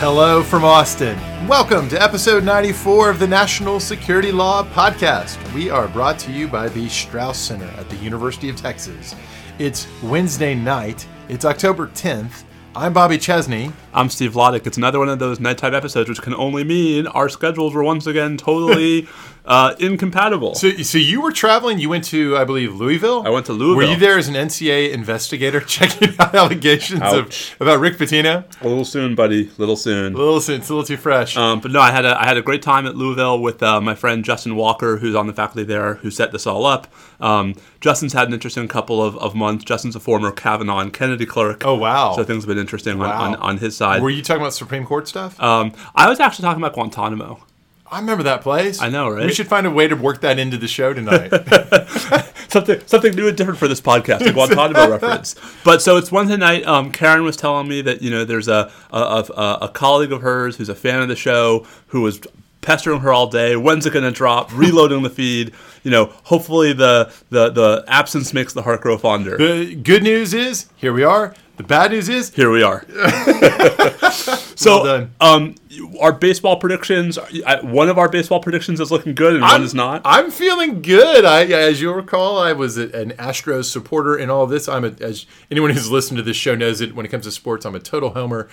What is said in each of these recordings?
Hello from Austin. Welcome to episode 94 of the National Security Law Podcast. We are brought to you by the Strauss Center at the University of Texas. It's Wednesday night. It's October 10th. I'm Bobby Chesney. I'm Steve Vladek. It's another one of those nighttime episodes, which can only mean our schedules were once again totally incompatible. So you were traveling. You went to, I believe, Louisville? I went to Louisville. Were you there as an NCAA investigator checking out allegations about Rick Pitino? A little soon, buddy. A little soon. It's a little too fresh. But no, I had a great time at Louisville with my friend Justin Walker, who's on the faculty there, who set this all up. Justin's had an interesting couple of months. Justin's a former Kavanaugh and Kennedy clerk. Oh, wow. So things have been interesting on his side. Were you talking about Supreme Court stuff? I was actually talking about Guantanamo. I remember that place. I know, right? We should find a way to work that into the show tonight. Something new and different for this podcast, a Guantanamo reference. But so it's Wednesday night. Karen was telling me that, you know, there's a colleague of hers who's a fan of the show who was pestering her all day. When's it going to drop? Reloading the feed. You know, hopefully the absence makes the heart grow fonder. The good news is here we are. The bad news is here we are. So, well done. Our baseball predictions. One of our baseball predictions is looking good, and one is not. I'm feeling good. As you'll recall, I was an Astros supporter in all of this. As anyone who's listened to this show knows it. When it comes to sports, I'm a total homer.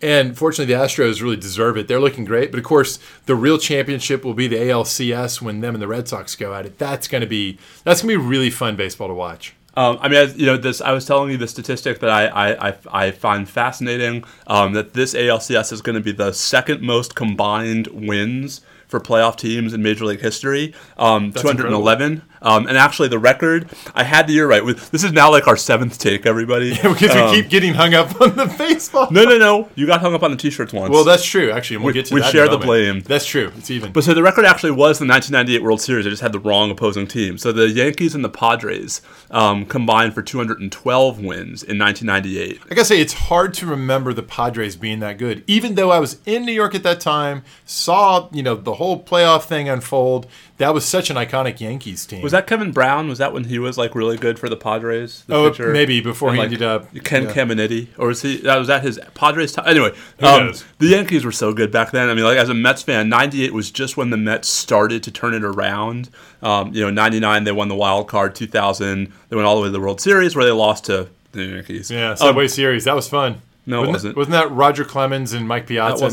And fortunately, the Astros really deserve it. They're looking great. But, of course, the real championship will be the ALCS when them and the Red Sox go at it. That's going to be really fun baseball to watch. I was telling you the statistic that I find fascinating, that this ALCS is going to be the second most combined wins for playoff teams in Major League history, 211. And actually, the record, I had the year right. This is now like our seventh take, everybody. Yeah, because we keep getting hung up on the baseball. No. You got hung up on the T-shirts once. Well, that's true, actually. We'll get to that. We share the blame. That's true. It's even. But so the record actually was the 1998 World Series. They just had the wrong opposing team. So the Yankees and the Padres combined for 212 wins in 1998. I gotta say, it's hard to remember the Padres being that good, even though I was in New York at that time, saw, you know, the whole playoff thing unfold. That was such an iconic Yankees team. Was that Kevin Brown? Was that when he was like really good for the Padres? Maybe before he ended up Caminiti, or was that his Padres time? Anyway, the Yankees were so good back then. I mean, like as a Mets fan, '98 was just when the Mets started to turn it around. '99 they won the wild card. 2000 they went all the way to the World Series where they lost to the Yankees. Yeah, Subway Series. That was fun. No, it wasn't. Wasn't that Roger Clemens and Mike Piazza? That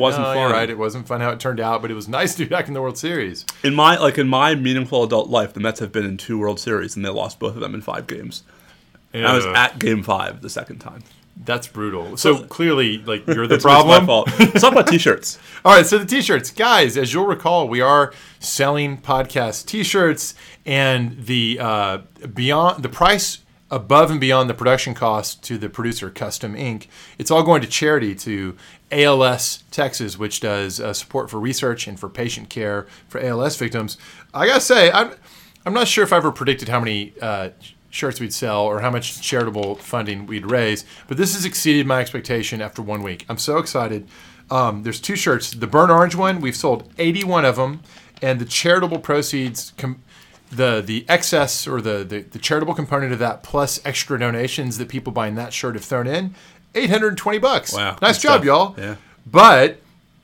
wasn't fun. You're right. It wasn't fun how it turned out, but it was nice to be back in the World Series. In my meaningful adult life, the Mets have been in two World Series, and they lost both of them in 5 games. Yeah. And I was at Game 5 the second time. That's brutal. So clearly, like you're the problem. My fault. Let's talk about T-shirts. All right, so the T-shirts, guys. As you'll recall, we are selling podcast T-shirts, and the beyond the price. Above and beyond the production cost to the producer, Custom Inc. It's all going to charity to ALS Texas, which does support for research and for patient care for ALS victims. I got to say, I'm not sure if I ever predicted how many shirts we'd sell or how much charitable funding we'd raise, but this has exceeded my expectation after 1 week. I'm so excited. There's 2 shirts. The burnt orange one, we've sold 81 of them, and the charitable proceeds the excess or the charitable component of that plus extra donations that people buying that shirt have thrown in, $820. Wow. Nice job, y'all. Yeah. But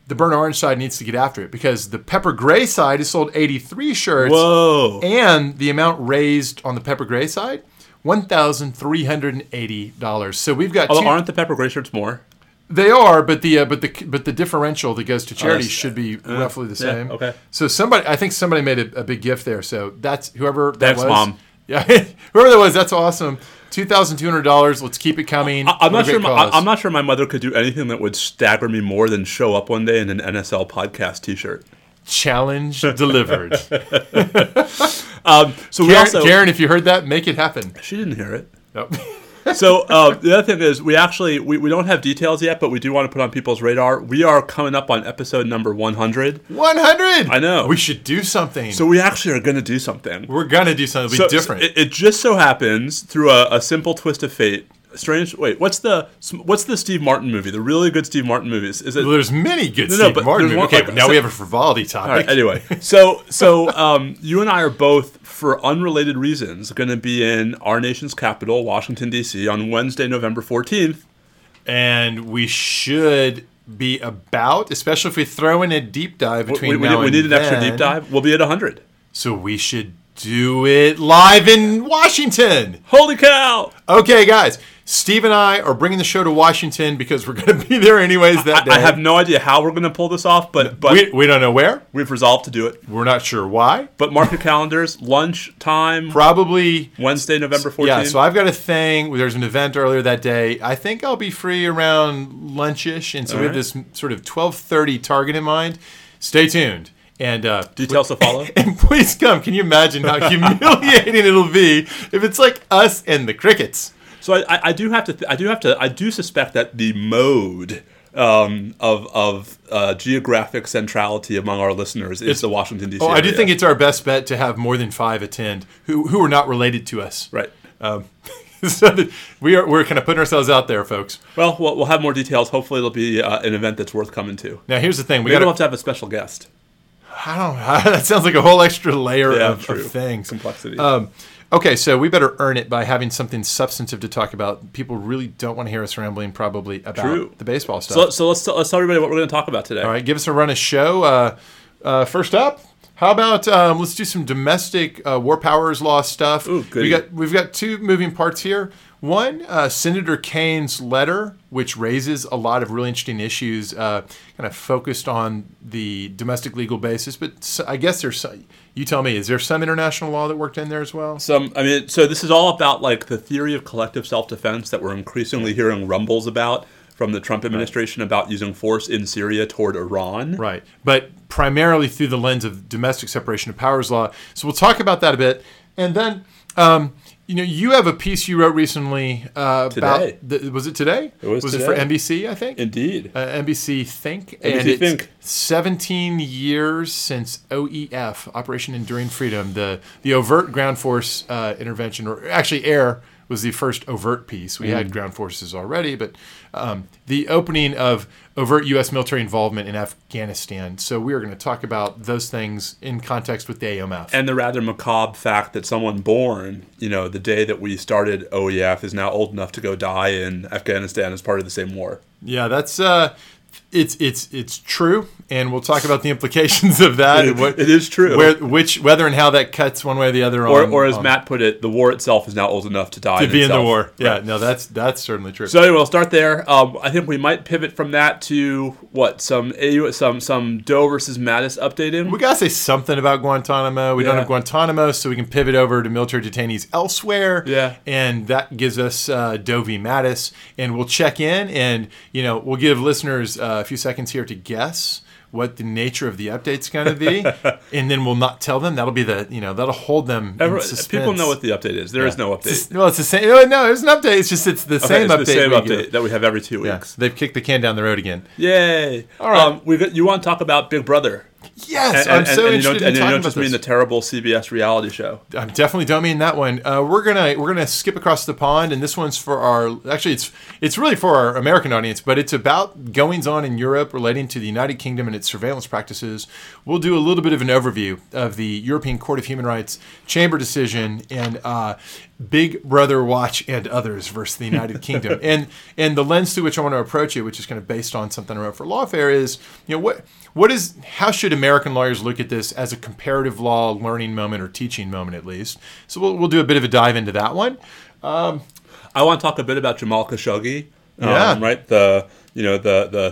the burnt orange side needs to get after it because the pepper gray side has sold 83 shirts. Whoa. And the amount raised on the pepper gray side, $1,380. So we've got aren't the pepper gray shirts more? They are, but the differential that goes to charity should be roughly the same. Yeah, okay. So I think somebody made a big gift there. So that's whoever that was. Mom. Yeah, whoever that was, that's awesome. $2,200. Let's keep it coming. I'm not sure my mother could do anything that would stagger me more than show up one day in an NSL podcast T-shirt. Challenge delivered. Karen, if you heard that, make it happen. She didn't hear it. Nope. So the other thing is we actually we don't have details yet, but we do want to put on people's radar. We are coming up on episode number 100. 100! I know. We should do something. So we actually are going to do something. We're going to do something. It'll be different. So it just so happens through a simple twist of fate. Strange. Wait, what's the Steve Martin movie? The really good Steve Martin movies. Is it? Well, there's many good Steve Martin movies. Okay, but now we have a frivolity topic. All right, anyway, so you and I are both, for unrelated reasons, going to be in our nation's capital, Washington D.C., on Wednesday, November 14th. And we should be about, especially if we throw in a deep dive between now and then. Extra deep dive. We'll be at 100. So we should do it live in Washington. Holy cow. Okay, guys. Steve and I are bringing the show to Washington because we're going to be there anyways that day. I have no idea how we're going to pull this off, but we don't know where. We've resolved to do it. We're not sure why. But mark your calendars, lunch time. Probably. Wednesday, November 14th. Yeah, so I've got a thing. There's an event earlier that day. I think I'll be free around lunch-ish, and so we have this sort of 12:30 target in mind. Stay tuned. And details to follow. And please come. Can you imagine how humiliating it'll be if it's like us and the crickets? So I do suspect that the mode of geographic centrality among our listeners is the Washington D.C. area. I do think it's our best bet to have more than five attend who are not related to us. Right. So we're kind of putting ourselves out there, folks. Well, we'll have more details. Hopefully, it'll be an event that's worth coming to. Now, here's the thing: we'll have to have a special guest. I don't know. That sounds like a whole extra layer of things. Complexity. Okay, so we better earn it by having something substantive to talk about. People really don't want to hear us rambling probably about the baseball stuff. So let's tell everybody what we're going to talk about today. All right, give us a run of show. First up, how about let's do some domestic war powers law stuff. Ooh, good. We've got two moving parts here. One, Senator Kaine's letter, which raises a lot of really interesting issues, kind of focused on the domestic legal basis. But I guess there's some, you tell me, is there some international law that worked in there as well? So this is all about like the theory of collective self-defense that we're increasingly hearing rumbles about from the Trump administration about using force in Syria toward Iran. Right, but primarily through the lens of domestic separation of powers law. So we'll talk about that a bit. And then... you have a piece you wrote recently about... was it today? It was today. Was it for NBC, I think? Indeed. NBC Think. It's 17 years since OEF, Operation Enduring Freedom, the overt ground force intervention, or actually air was the first overt piece. We had ground forces already, but the opening of overt U.S. military involvement in Afghanistan. So we are going to talk about those things in context with the AUMF. And the rather macabre fact that someone born, the day that we started OEF is now old enough to go die in Afghanistan as part of the same war. Yeah, that's... It's true, and we'll talk about the implications of that. It is true. Whether and how that cuts one way or the other. Or as Matt put it, the war itself is now old enough to die. To be in the war. Yeah, right. No, that's certainly true. So anyway, we'll start there. I think we might pivot from that to some Doe versus Mattis updating. We gotta say something about Guantanamo. We don't have Guantanamo, so we can pivot over to military detainees elsewhere. Yeah, and that gives us Doe v. Mattis, and we'll check in, and we'll give listeners. A few seconds here to guess what the nature of the update's going to be, and then we'll not tell them. That'll be that'll hold them in suspense. People know what the update is. There is no update. It's the same. No, it's an update. It's just it's the same update that we have every 2 weeks. They've kicked the can down the road again. Yay! All right, you want to talk about Big Brother? Yes, I'm interested in talking about this. You don't just mean the terrible CBS reality show. I definitely don't mean that one. We're gonna skip across the pond, and this one's for our. Actually, it's really for our American audience, but it's about goings on in Europe relating to the United Kingdom and its surveillance practices. We'll do a little bit of an overview of the European Court of Human Rights Chamber decision and Big Brother Watch and others versus the United Kingdom, and the lens through which I want to approach it, which is kind of based on something I wrote for Lawfare, is how should American lawyers look at this as a comparative law learning moment or teaching moment, at least. So we'll do a bit of a dive into that one. I want to talk a bit about Jamal Khashoggi, right? The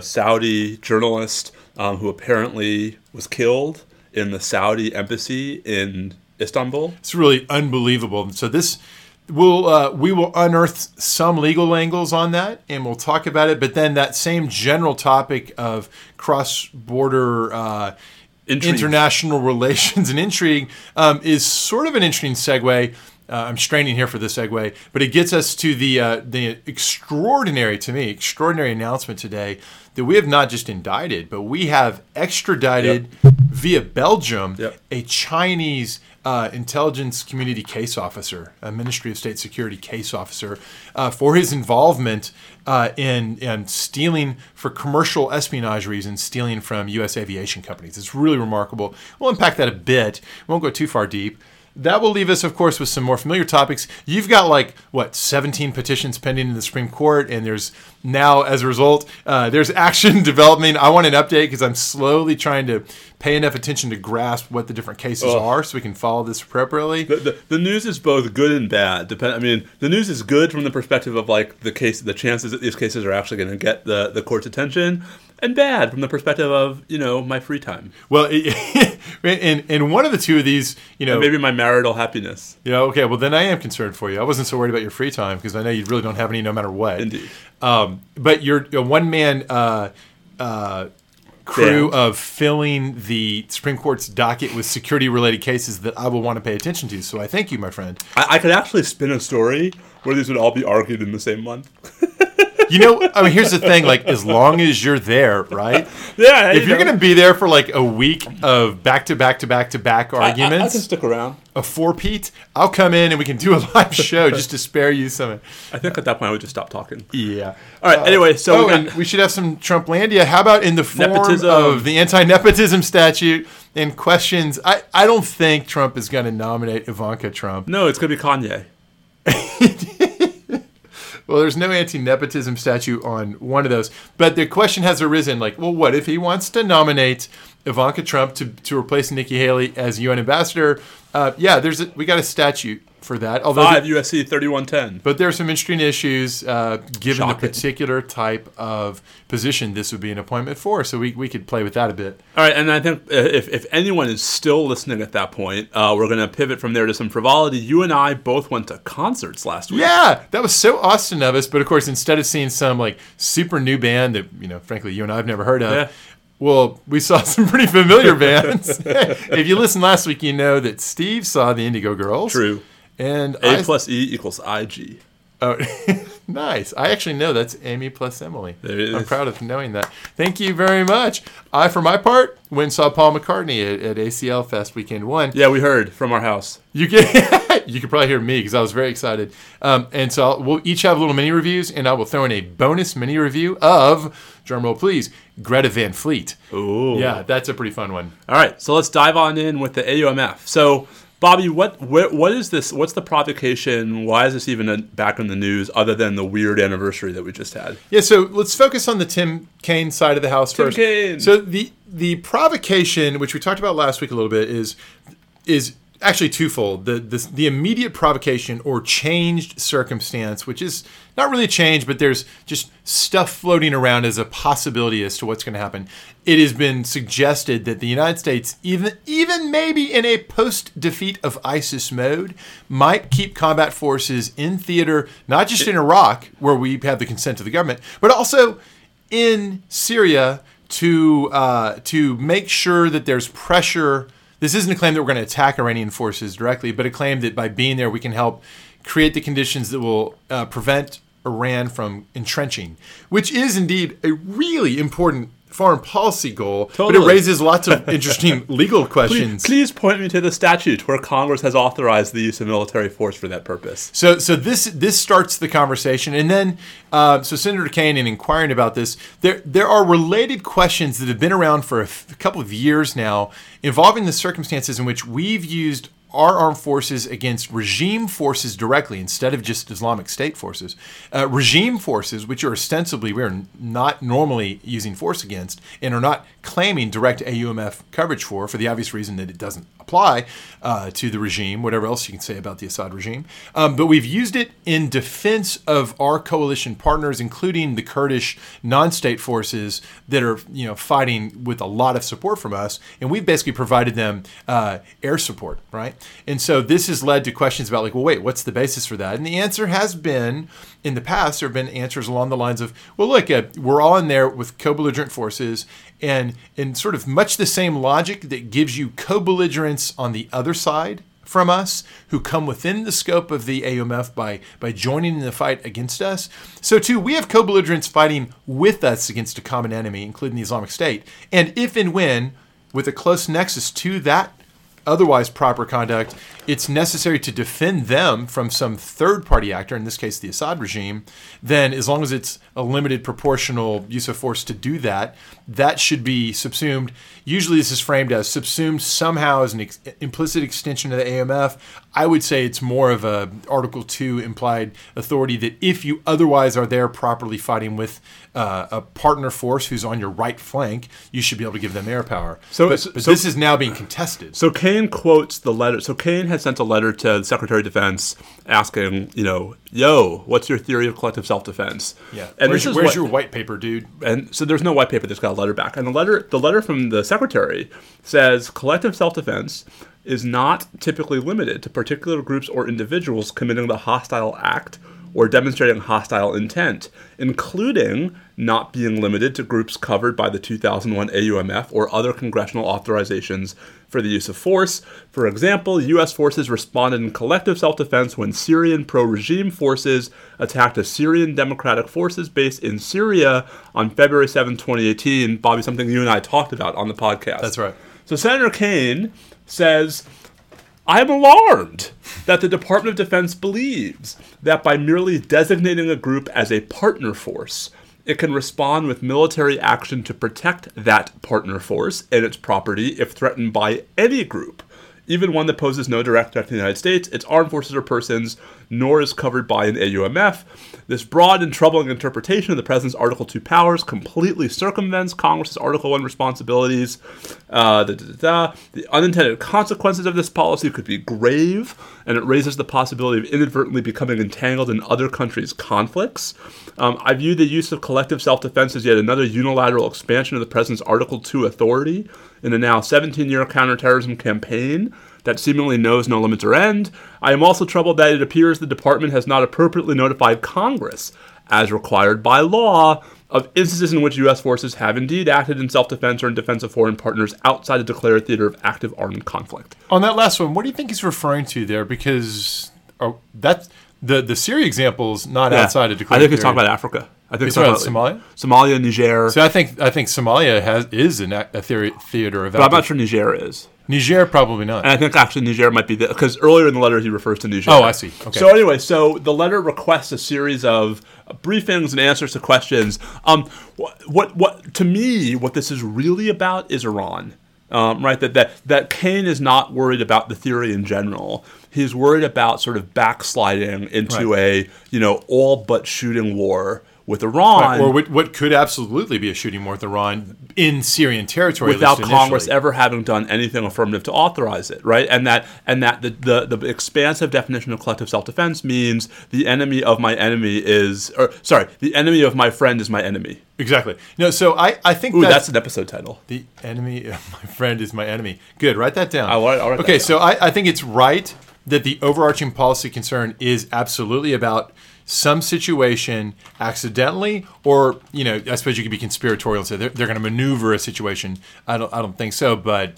Saudi journalist who apparently was killed in the Saudi embassy in Istanbul. It's really unbelievable. So this. We will unearth some legal angles on that, and we'll talk about it. But then that same general topic of cross-border international relations and intrigue is sort of an interesting segue. I'm straining here for the segue, but it gets us to the extraordinary announcement today that we have not just indicted, but we have extradited via Belgium a Chinese intelligence community case officer, a Ministry of State Security case officer, for his involvement in stealing for commercial espionage reasons, stealing from U.S. aviation companies. It's really remarkable. We'll unpack that a bit. We won't go too far deep. That will leave us, of course, with some more familiar topics. You've got, 17 petitions pending in the Supreme Court, and there's now, as a result, there's action developing. I want an update because I'm slowly trying to pay enough attention to grasp what the different cases are so we can follow this appropriately. The news is both good and bad. The news is good from the perspective of, the chances that these cases are actually going to get the court's attention, and bad from the perspective of, my free time. Well, in one of the two of these, and maybe my marital happiness. Yeah, okay. Well, then I am concerned for you. I wasn't so worried about your free time because I know you really don't have any no matter what. Indeed. But you're a one-man crew of filling the Supreme Court's docket with security-related cases that I will want to pay attention to. So I thank you, my friend. I could actually spin a story where these would all be argued in the same month. Here's the thing, as long as you're there, right? Yeah. If you're going to be there for, a week of back-to-back-to-back-to-back arguments. I can stick around. A four-peat, I'll come in and we can do a live show just to spare you some. I think at that point I would just stop talking. Yeah. All right, anyway, so... and we should have some Trumplandia. How about in the form of the anti-nepotism statute and questions? I don't think Trump is going to nominate Ivanka Trump. No, it's going to be Kanye. Well, there's no anti-nepotism statute on one of those. But the question has arisen, what if he wants to nominate Ivanka Trump to replace Nikki Haley as UN Ambassador? We got a statute for that. 5 U.S.C. 3110. But there are some interesting issues given the particular type of position this would be an appointment for. So we could play with that a bit. All right, and I think if anyone is still listening at that point, we're going to pivot from there to some frivolity. You and I both went to concerts last week. Yeah, that was so Austin of us. But, of course, instead of seeing some, super new band that, frankly, you and I have never heard of, yeah. Well, we saw some pretty familiar bands. If you listened last week, you know that Steve saw the Indigo Girls. True. And plus E equals IG. Oh, nice. I actually know that's Amy plus Emily. I'm proud of knowing that. Thank you very much. I, for my part, went and saw Paul McCartney at ACL Fest Weekend 1. Yeah, we heard from our house. You could probably hear me because I was very excited. And so we'll each have little mini reviews, and I will throw in a bonus mini review of, drumroll please, Greta Van Fleet. Ooh. Yeah, that's a pretty fun one. All right, so let's dive on in with the AUMF. So, Bobby, what is this? What's the provocation? Why is this even back in the news other than the weird anniversary that we just had? Yeah, so let's focus on the Tim Kaine side of the house first. Tim Kaine. So the provocation, which we talked about last week a little bit, is actually twofold. The immediate provocation or changed circumstance, which is not really a change, but there's just stuff floating around as a possibility as to what's going to happen. It has been suggested that the United States, even maybe in a post-defeat of ISIS mode, might keep combat forces in theater, not just in Iraq, where we have the consent of the government, but also in Syria to make sure that there's pressure. This isn't a claim that we're going to attack Iranian forces directly, but a claim that by being there, we can help create the conditions that will prevent Iran from entrenching, which is indeed a really important foreign policy goal, totally. But it raises lots of interesting legal questions. Please point me to the statute where Congress has authorized the use of military force for that purpose. So this starts the conversation, and then so Senator Kaine, in inquiring about this, there are related questions that have been around for a couple of years now involving the circumstances in which we've used our armed forces against regime forces directly instead of just Islamic State forces. Regime forces, which are ostensibly we're not normally using force against and are not claiming direct AUMF coverage for the obvious reason that it doesn't apply to the regime, whatever else you can say about the Assad regime. But we've used it in defense of our coalition partners, including the Kurdish non-state forces that are fighting with a lot of support from us. And we've basically provided them air support, right? And so this has led to questions about what's the basis for that? And the answer has been, in the past, there have been answers along the lines of, we're all in there with co-belligerent forces and sort of much the same logic that gives you co-belligerents on the other side from us who come within the scope of the AUMF by joining in the fight against us. So too, we have co-belligerents fighting with us against a common enemy, including the Islamic State. And if and when, with a close nexus to that otherwise proper conduct, it's necessary to defend them from some third-party actor, in this case the Assad regime, then as long as it's a limited proportional use of force to do that, that should be subsumed. Usually this is framed as subsumed somehow as an implicit extension of the AUMF. I would say it's more of a Article II implied authority that if you otherwise are there properly fighting with a partner force who's on your right flank, you should be able to give them air power. So this is now being contested. So Kaine quotes the letter. So Kaine has sent a letter to the Secretary of Defense asking, yo, what's your theory of collective self-defense? Yeah. And where's your white paper, dude? And so there's no white paper that's got a letter back. And the letter from the Secretary says collective self-defense is not typically limited to particular groups or individuals committing the hostile act or demonstrating hostile intent, including not being limited to groups covered by the 2001 AUMF or other congressional authorizations for the use of force. For example, U.S. forces responded in collective self-defense when Syrian pro-regime forces attacked a Syrian democratic forces base in Syria on February 7, 2018. Bobby, something you and I talked about on the podcast. That's right. So Senator Kaine says, I'm alarmed that the Department of Defense believes that by merely designating a group as a partner force, it can respond with military action to protect that partner force and its property if threatened by any group, even one that poses no direct threat to the United States, its armed forces or persons, nor is covered by an AUMF. This broad and troubling interpretation of the President's Article II powers completely circumvents Congress's Article I responsibilities. The unintended consequences of this policy could be grave, and it raises the possibility of inadvertently becoming entangled in other countries' conflicts. I view the use of collective self-defense as yet another unilateral expansion of the President's Article II authority in a now 17-year counterterrorism campaign that seemingly knows no limits or end. I am also troubled that it appears the department has not appropriately notified Congress, as required by law, of instances in which U.S. forces have indeed acted in self-defense or in defense of foreign partners outside the declared theater of active armed conflict. On that last one, what do you think he's referring to there? Because that's the Syria example is not outside of declared theater. I think he's talking about Africa. I think Somalia? Somalia, Niger. So I think Somalia is a theater of active. But I'm not sure Niger is. Niger, probably not. And I think actually Niger might be there, because earlier in the letter he refers to Niger. Oh, I see. Okay. So anyway, so the letter requests a series of briefings and answers to questions. What to me, what this is really about is Iran, right? That Kaine is not worried about the theory in general. He's worried about sort of backsliding into a all but shooting war with Iran, or what could absolutely be a shooting war with Iran in Syrian territory, without Congress ever having done anything affirmative to authorize it, right? And that the expansive definition of collective self-defense means the enemy of my enemy is, the enemy of my friend is my enemy. Exactly. No, so I think that's an episode title. The enemy of my friend is my enemy. Good, write that down. I'll write that down. Okay, so I think it's right that the overarching policy concern is absolutely about some situation accidentally, or I suppose you could be conspiratorial and say they're going to maneuver a situation. I don't think so, but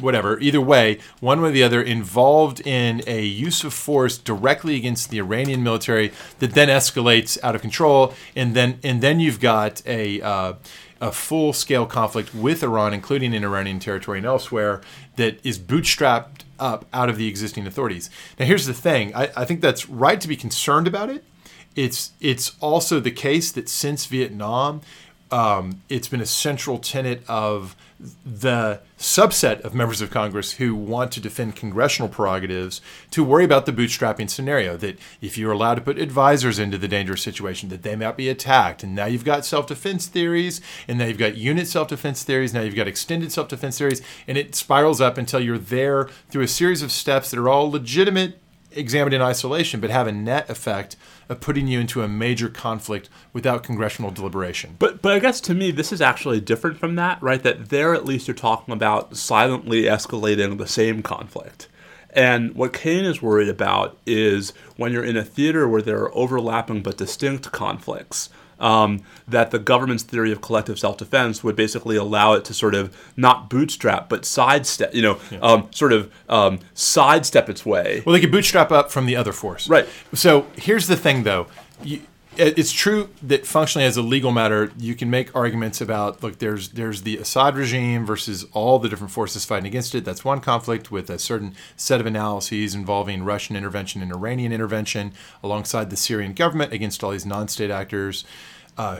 whatever. Either way, one way or the other, involved in a use of force directly against the Iranian military that then escalates out of control, and then you've got a full-scale conflict with Iran, including in Iranian territory and elsewhere, that is bootstrapped up out of the existing authorities. Now, here's the thing: I think that's right to be concerned about it. It's also the case that since Vietnam, it's been a central tenet of the subset of members of Congress who want to defend congressional prerogatives to worry about the bootstrapping scenario, that if you're allowed to put advisors into the dangerous situation, that they might be attacked. And now you've got self-defense theories, and now you've got unit self-defense theories, now you've got extended self-defense theories, and it spirals up until you're there through a series of steps that are all legitimate, examined in isolation, but have a net effect of putting you into a major conflict without congressional deliberation. But I guess to me this is actually different from that, right? That there at least you're talking about silently escalating the same conflict. And what Kaine is worried about is when you're in a theater where there are overlapping but distinct conflicts, that the government's theory of collective self-defense would basically allow it to sort of not bootstrap, but sidestep, sidestep its way. Well, they could bootstrap up from the other force. Right. So here's the thing, though. It's true that functionally as a legal matter, you can make arguments about, look, there's the Assad regime versus all the different forces fighting against it. That's one conflict with a certain set of analyses involving Russian intervention and Iranian intervention alongside the Syrian government against all these non-state actors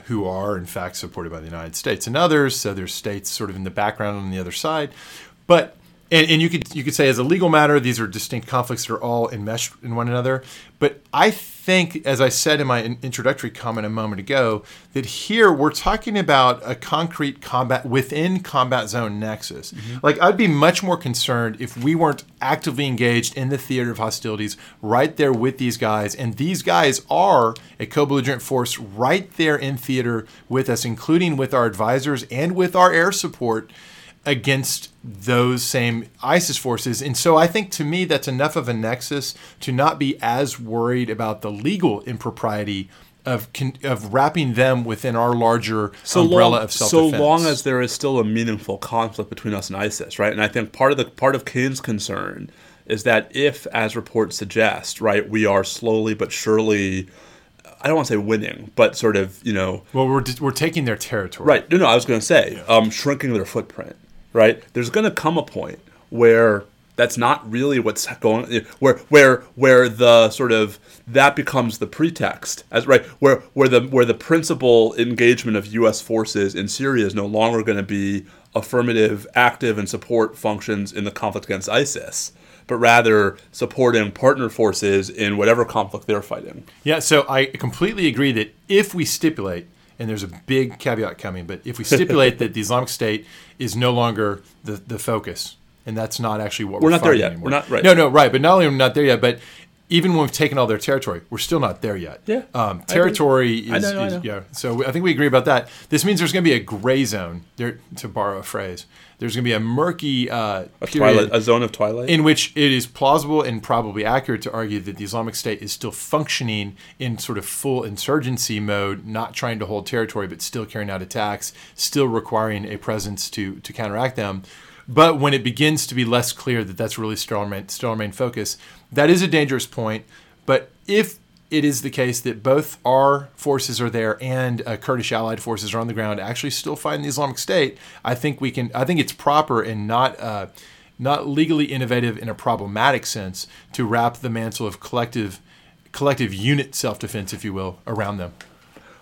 who are, in fact, supported by the United States and others. So there's states sort of in the background on the other side. But and you could say as a legal matter, these are distinct conflicts that are all enmeshed in one another. But I think, as I said in my introductory comment a moment ago, that here we're talking about a concrete combat within combat zone nexus. Mm-hmm. Like, I'd be much more concerned if we weren't actively engaged in the theater of hostilities right there with these guys. And these guys are a co-belligerent force right there in theater with us, including with our advisors and with our air support against those same ISIS forces. And so I think, to me, that's enough of a nexus to not be as worried about the legal impropriety of wrapping them within our larger umbrella of self-defense. So long as there is still a meaningful conflict between us and ISIS, right? And I think part of Kaine's concern is that if, as reports suggest, right, we are slowly but surely, I don't want to say winning, but sort of, you know, well, we're taking their territory, right? No, I was going to say shrinking their footprint. Right, there's going to come a point where that's not really what's going. Where the sort of that becomes the pretext, as right where the principal engagement of U.S. forces in Syria is no longer going to be affirmative, active, and support functions in the conflict against ISIS, but rather supporting partner forces in whatever conflict they're fighting. Yeah, so I completely agree that if we stipulate, and there's a big caveat coming, but if we stipulate that the Islamic State is no longer the focus, and that's not actually what we're not there yet. Anymore. We're not right. No, right. But not only are we not there yet, but even when we've taken all their territory, we're still not there yet. Yeah. Territory is, yeah. So I think we agree about that. This means there's going to be a gray zone, there, to borrow a phrase. There's going to be a murky period. A zone of twilight? In which it is plausible and probably accurate to argue that the Islamic State is still functioning in sort of full insurgency mode, not trying to hold territory, but still carrying out attacks, still requiring a presence to counteract them. But when it begins to be less clear that that's really still our main focus, that is a dangerous point. But if it is the case that both our forces are there and Kurdish allied forces are on the ground actually still fighting the Islamic State, I think it's proper and not legally innovative in a problematic sense to wrap the mantle of collective unit self-defense, if you will, around them.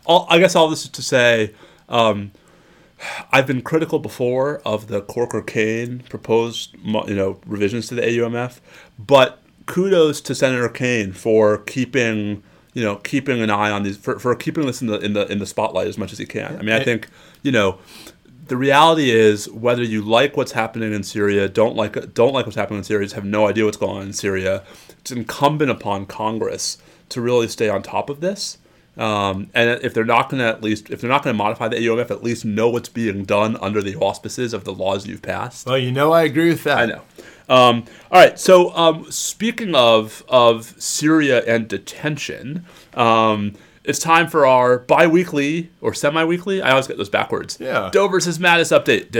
I guess all this is to say, I've been critical before of the Corker-Kane proposed, revisions to the AUMF, but kudos to Senator Kaine for keeping an eye on these, for keeping this in the spotlight as much as he can. I mean, I think, the reality is, whether you like what's happening in Syria, don't like what's happening in Syria, just have no idea what's going on in Syria, it's incumbent upon Congress to really stay on top of this. And if they're not going to modify the AUMF, at least know what's being done under the auspices of the laws you've passed. Well, I agree with that. I know. All right. So speaking of Syria and detention, it's time for our bi-weekly or semi-weekly. I always get those backwards. Yeah. Doe versus Mattis update.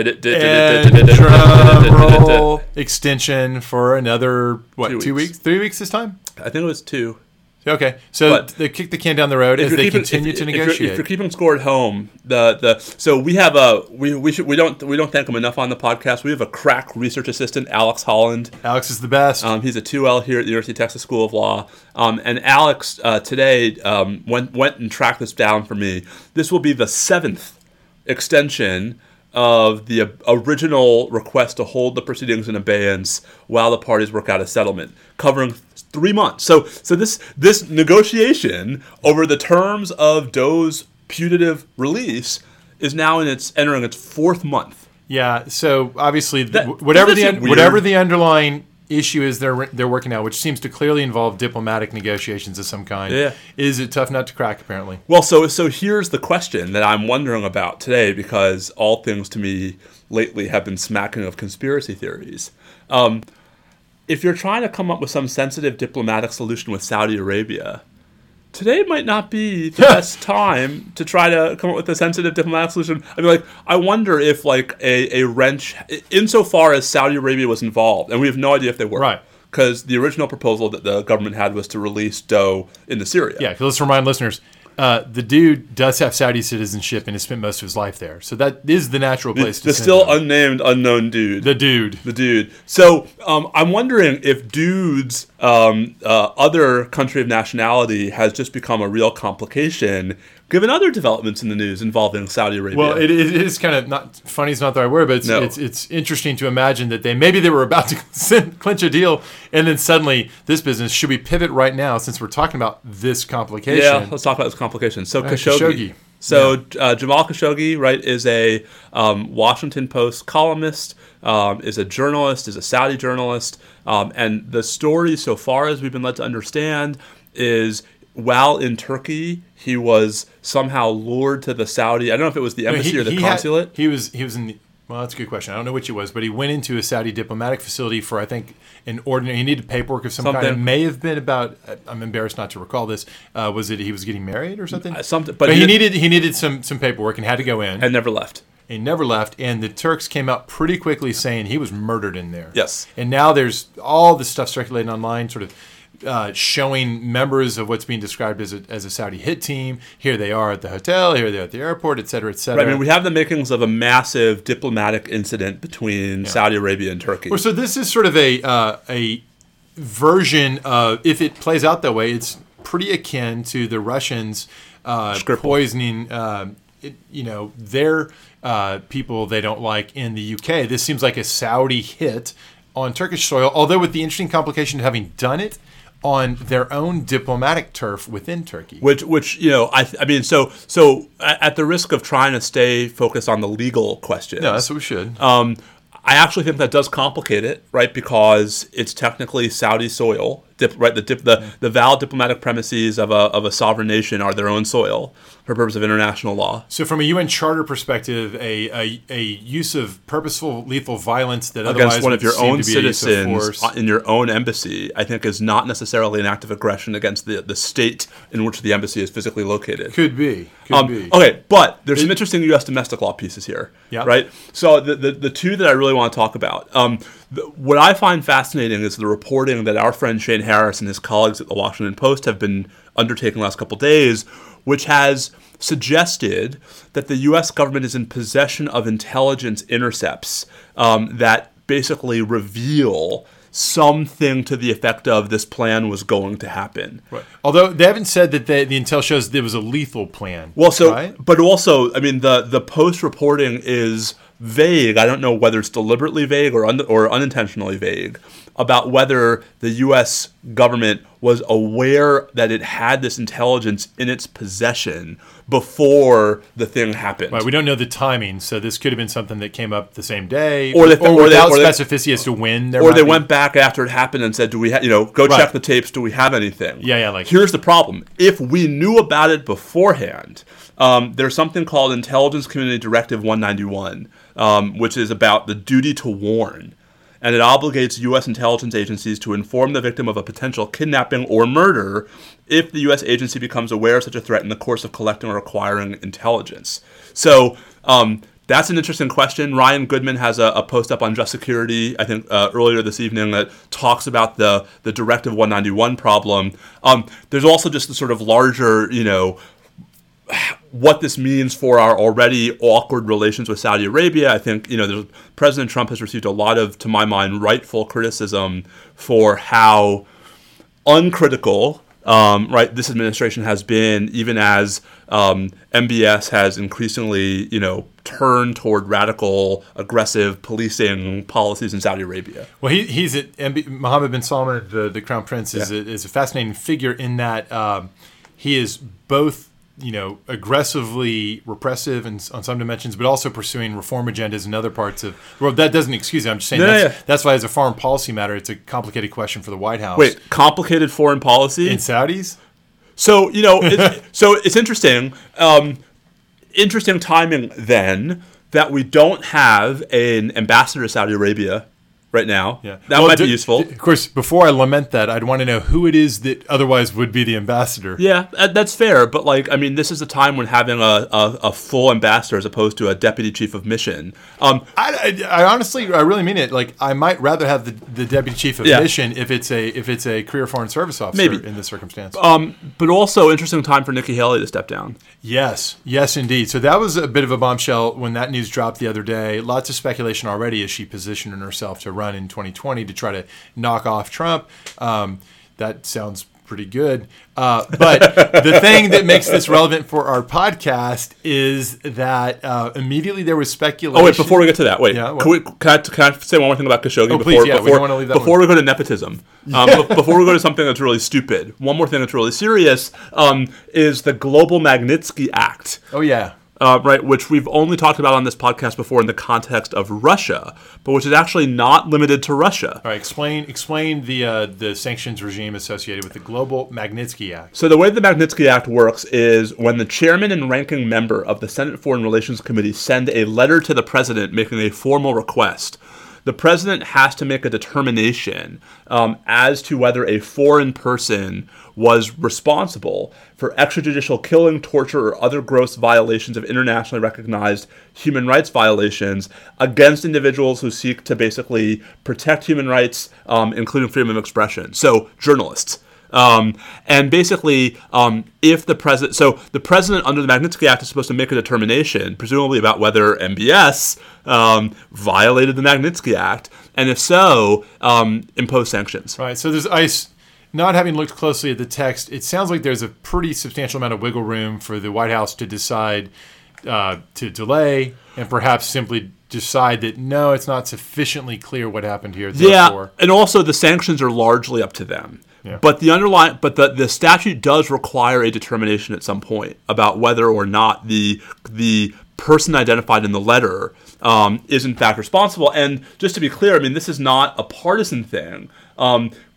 Drum roll. Extension for another, what, 2 weeks? 3 weeks this time? I think it was 2. Okay, so but they kick the can down the road as they continue to negotiate. If you're keeping score at home, so we have we don't thank him enough on the podcast. We have a crack research assistant, Alex Holland. Alex is the best. He's a 2L here at the University of Texas School of Law. And Alex today went and tracked this down for me. This will be the 7th extension of the original request to hold the proceedings in abeyance while the parties work out a settlement, covering 3 months. So this negotiation over the terms of Doe's putative release is now entering its 4th month. Yeah. So obviously, whatever the underlying issue is they're working out, which seems to clearly involve diplomatic negotiations of some kind. Yeah. Is it tough nut to crack, apparently? Well, so here's the question that I'm wondering about today, because all things to me lately have been smacking of conspiracy theories. If you're trying to come up with some sensitive diplomatic solution with Saudi Arabia, today might not be the best time to try to come up with a sensitive diplomatic solution. I mean, I wonder if a wrench, insofar as Saudi Arabia was involved, and we have no idea if they were. Right. Because the original proposal that the government had was to release Doe into Syria. Yeah, because let's remind listeners, The dude does have Saudi citizenship and has spent most of his life there. So that is the natural place to send him. The still unnamed, unknown dude. The dude. So I'm wondering if dude's other country of nationality has just become a real complication, given other developments in the news involving Saudi Arabia. Well, it is kind of not funny. It's not the right word, but it's interesting to imagine that they were about to clinch a deal, and then suddenly this business, should we pivot right now since we're talking about this complication? Yeah, let's talk about this complication. So Khashoggi. So Jamal Khashoggi, right, is a Washington Post columnist, is a journalist, is a Saudi journalist. And the story, so far as we've been led to understand, is while in Turkey, he was somehow lured to the Saudi. I don't know if it was the embassy or the consulate. He was in the... Well, that's a good question. I don't know which it was, but he went into a Saudi diplomatic facility for, I think, he needed paperwork of something. Kind. It may have been about, I'm embarrassed not to recall this, was it he was getting married or something? But he needed some paperwork and had to go in. And never left. And the Turks came out pretty quickly saying he was murdered in there. Yes. And now there's all this stuff circulating online, sort of showing members of what's being described as a Saudi hit team. Here they are at the hotel, here they are at the airport, et cetera, et cetera. Right, I mean, we have the makings of a massive diplomatic incident between Saudi Arabia and Turkey. Well, so this is sort of a version of, if it plays out that way, it's pretty akin to the Russians poisoning their people they don't like in the UK. This seems like a Saudi hit on Turkish soil, although with the interesting complication of having done it on their own diplomatic turf within Turkey, which I mean, so at the risk of trying to stay focused on the legal questions, no, that's what we should. I actually think that does complicate it, right? Because it's technically Saudi soil, right? The valid diplomatic premises of a sovereign nation are their own soil for purpose of international law. So, from a UN Charter perspective, a use of purposeful lethal violence that against otherwise one of your own citizens in your own embassy, I think, is not necessarily an act of aggression against the state in which the embassy is physically located. Could be. Okay, but there's some interesting U.S. domestic law pieces here, right? So the two that I really want to talk about. What I find fascinating is the reporting that our friend Shane Harris and his colleagues at the Washington Post have been undertaking the last couple of days, which has suggested that the U.S. government is in possession of intelligence intercepts that basically reveal something to the effect of this plan was going to happen. Right. Although they haven't said that the intel shows there was a lethal plan. Well, so right? But also, I mean, the Post reporting is vague. I don't know whether it's deliberately vague or unintentionally vague about whether the U.S. government was aware that it had this intelligence in its possession before the thing happened. Right, we don't know the timing, so this could have been something that came up the same day, or without specificity as to when. They went back after it happened and said, "Do we, check the tapes? Do we have anything?" Yeah. Like, here's the problem: if we knew about it beforehand, there's something called Intelligence Community Directive 191, which is about the duty to warn. And it obligates U.S. intelligence agencies to inform the victim of a potential kidnapping or murder if the U.S. agency becomes aware of such a threat in the course of collecting or acquiring intelligence. So that's an interesting question. Ryan Goodman has a post up on Just Security, I think, earlier this evening that talks about the Directive 191 problem. There's also just the sort of larger, what this means for our already awkward relations with Saudi Arabia. I think, President Trump has received a lot of, to my mind, rightful criticism for how uncritical, this administration has been, even as MBS has increasingly, turned toward radical, aggressive policing policies in Saudi Arabia. Well, Mohammed bin Salman, the Crown Prince, is a fascinating figure in that he is both aggressively repressive and on some dimensions, but also pursuing reform agendas in other parts of the world. That doesn't excuse it. I'm just saying that's why, as a foreign policy matter, it's a complicated question for the White House. Wait, complicated foreign policy? In Saudis? So, so it's interesting. Interesting timing, then, that we don't have an ambassador to Saudi Arabia right now. Yeah. That might be useful. Of course, before I lament that, I'd want to know who it is that otherwise would be the ambassador. Yeah, that's fair. But, like, I mean, this is a time when having a full ambassador as opposed to a deputy chief of mission. I honestly, I really mean it. Like, I might rather have the deputy chief of mission if it's a career foreign service officer in this circumstance. But also, interesting time for Nikki Haley to step down. Yes, indeed. So that was a bit of a bombshell when that news dropped the other day. Lots of speculation already as she positioned herself to run in 2020 to try to knock off Trump. That sounds pretty good. But the thing that makes this relevant for our podcast is that immediately there was speculation. Oh, wait, before we get to that, can I say one more thing about Khashoggi? Oh, please, we don't want to leave that before we go to nepotism, before we go to something that's really stupid, one more thing that's really serious is the Global Magnitsky Act. Oh, yeah. Right, which we've only talked about on this podcast before in the context of Russia, but which is actually not limited to Russia. All right, explain the sanctions regime associated with the Global Magnitsky Act. So the way the Magnitsky Act works is when the chairman and ranking member of the Senate Foreign Relations Committee send a letter to the president making a formal request, the president has to make a determination as to whether a foreign person was responsible for extrajudicial killing, torture, or other gross violations of internationally recognized human rights violations against individuals who seek to basically protect human rights, including freedom of expression. So journalists. And basically, if the president, so the president under the Magnitsky Act is supposed to make a determination, presumably about whether MBS violated the Magnitsky Act, and if so, impose sanctions. Right. So there's not having looked closely at the text, it sounds like there's a pretty substantial amount of wiggle room for the White House to decide to delay and perhaps simply decide that, no, it's not sufficiently clear what happened here. Therefore. Yeah, and also the sanctions are largely up to them. Yeah. But the statute does require a determination at some point about whether or not the person identified in the letter is in fact responsible. And just to be clear, I mean, this is not a partisan thing.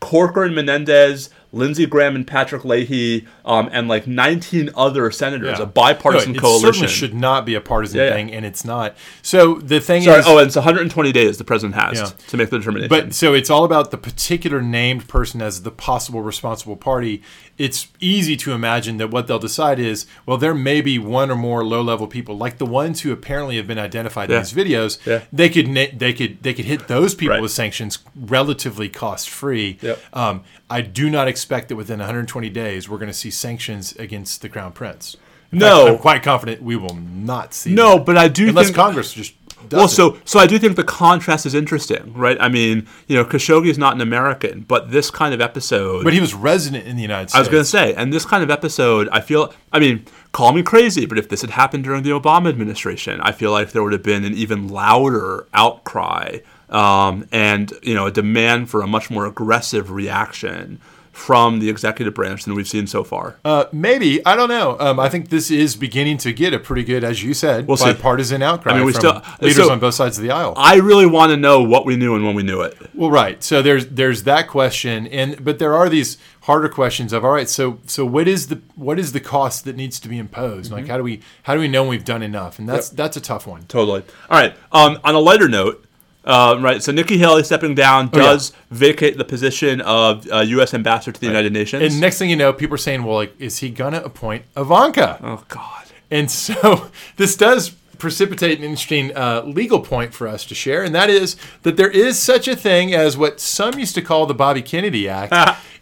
Corcoran, Menendez, Lindsey Graham, and Patrick Leahy, and like 19 other senators, a bipartisan coalition. It certainly should not be a partisan thing, and it's not. So the thing is... and it's 120 days the president has to make the determination. But so it's all about the particular named person as the possible responsible party. It's easy to imagine that what they'll decide is, well, there may be one or more low-level people, like the ones who apparently have been identified in these videos. Yeah. They could hit those people with sanctions relatively cost-free. Yep. I do not expect that within 120 days we're going to see sanctions against the Crown Prince. In fact, I'm quite confident we will not see. But I do think Congress just does. Well, so I do think the contrast is interesting, right? I mean, you know, Khashoggi is not an American, but this kind of episode. But he was resident in the United States. I was going to say, and this kind of episode, call me crazy, but if this had happened during the Obama administration, I feel like there would have been an even louder outcry. And, you know, a demand for a much more aggressive reaction from the executive branch than we've seen so far. Maybe. I don't know. I think this is beginning to get a pretty good, as you said, bipartisan outcry from leaders on both sides of the aisle. I really want to know what we knew and when we knew it. Well, right. So there's that question, but there are these harder questions of, all right, so what is the cost that needs to be imposed? Mm-hmm. Like, how do we know we've done enough? And that's a tough one. Totally. All right. On a lighter note. Right, so Nikki Haley stepping down does vacate the position of U.S. Ambassador to the United Nations. And next thing you know, people are saying, well, like, is he going to appoint Ivanka? Oh, God. And so this does precipitate an interesting legal point for us to share, and that is that there is such a thing as what some used to call the Bobby Kennedy Act,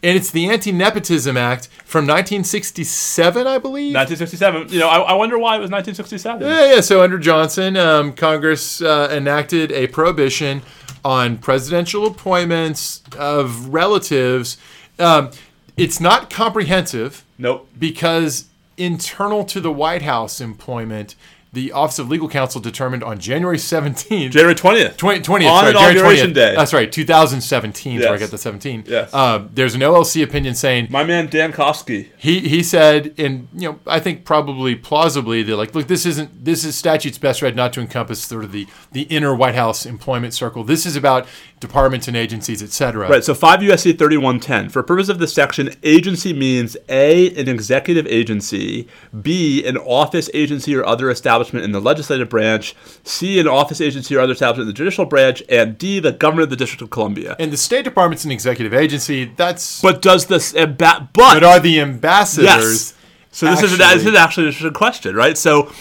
and it's the Anti-Nepotism Act from 1967, I believe. 1967. You know, I wonder why it was 1967. Yeah. So under Johnson, Congress enacted a prohibition on presidential appointments of relatives. It's not comprehensive. Nope. Because internal to the White House employment, the Office of Legal Counsel determined on January 17th. January 20th. 20th. On Inauguration Day. That's right, 2017 is where I got the 17. Yes. There's an OLC opinion saying... My man, Dan Kofsky. He said, and you know, I think probably plausibly, they're like, look, this is statute's best read not to encompass sort of the inner White House employment circle. This is about departments and agencies, et cetera. Right, so 5 U.S.C. 3110. For purpose of this section, agency means A, an executive agency, B, an office, agency, or other established establishment in the legislative branch, C, an office agency or other establishment in the judicial branch, and D, the government of the District of Columbia. And the State Department's an executive agency. That's... But does this... But are the ambassadors... Yes. So this is actually an interesting question, right? So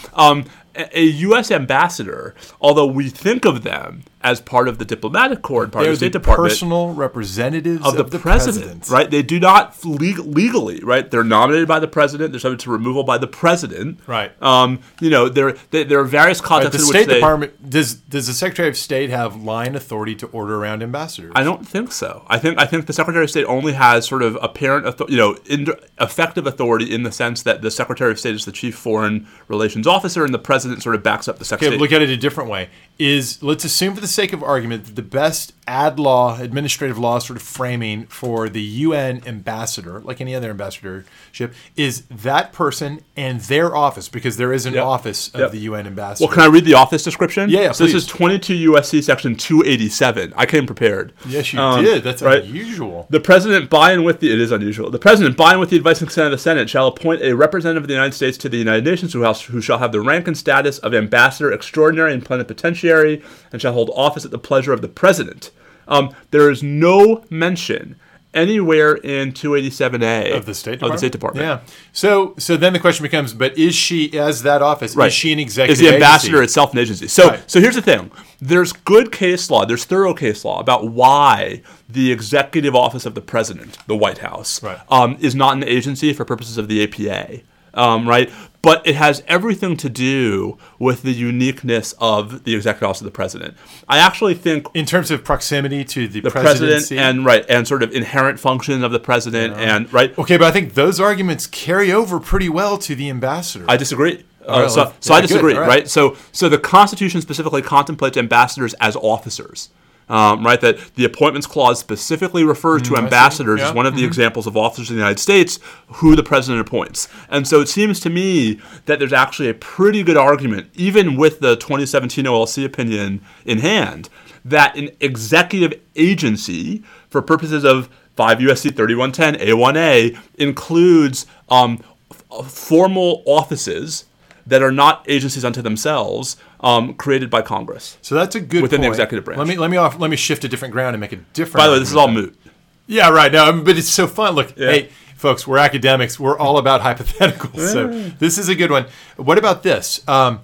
a U.S. ambassador, although we think of them as part of the diplomatic corps and part of the State Department, personal representatives of the president, right? They do not legally, right? They're nominated by the president. They're subject to removal by the president, right? There are various contexts in which the State Department does the Secretary of State have line authority to order around ambassadors? I don't think so. I think the Secretary of State only has sort of apparent, effective authority in the sense that the Secretary of State is the chief foreign relations officer and the president sort of backs up the Secretary. Okay, look at it a different way. Let's assume for the sake of argument that the best administrative law sort of framing for the UN ambassador, like any other ambassadorship, is that person and their office, because there is an office of the UN ambassador. Well, can I read the office description? Yeah, so please. This is 22 USC section 287. I came prepared. Yes, you did. That's right? Unusual. It is unusual. The president, by and with the advice and consent of the Senate, shall appoint a representative of the United States to the United Nations who shall have the rank and status of ambassador extraordinary and plenipotentiary and shall hold office at the pleasure of the president. There is no mention anywhere in 287A of the State Department. Yeah. So then the question becomes: but is she, as that office, right, is she an executive? Is the ambassador agency itself an agency? So, right. So here's the thing: there's good case law, there's thorough case law about why the executive office of the president, the White House, right, is not an agency for purposes of the APA. Right? But it has everything to do with the uniqueness of the executive office of the president. I actually think... in terms of proximity to the presidency. And, right, and sort of inherent function of the president and... right. Okay, but I think those arguments carry over pretty well to the ambassador. I disagree. I disagree, right? So the Constitution specifically contemplates ambassadors as officers. Right, that the Appointments Clause specifically refers to ambassadors as one of the examples of officers of the United States who the president appoints. And so it seems to me that there's actually a pretty good argument, even with the 2017 OLC opinion in hand, that an executive agency for purposes of 5 U.S.C. 3110 A1A includes formal offices that are not agencies unto themselves, created by Congress. So that's a good within point. The executive branch. Let me shift to different ground and make a different. By the way, this is all moot. Yeah, right. No, but it's so fun. Look, hey, folks, we're academics. We're all about hypotheticals. So this is a good one. What about this? The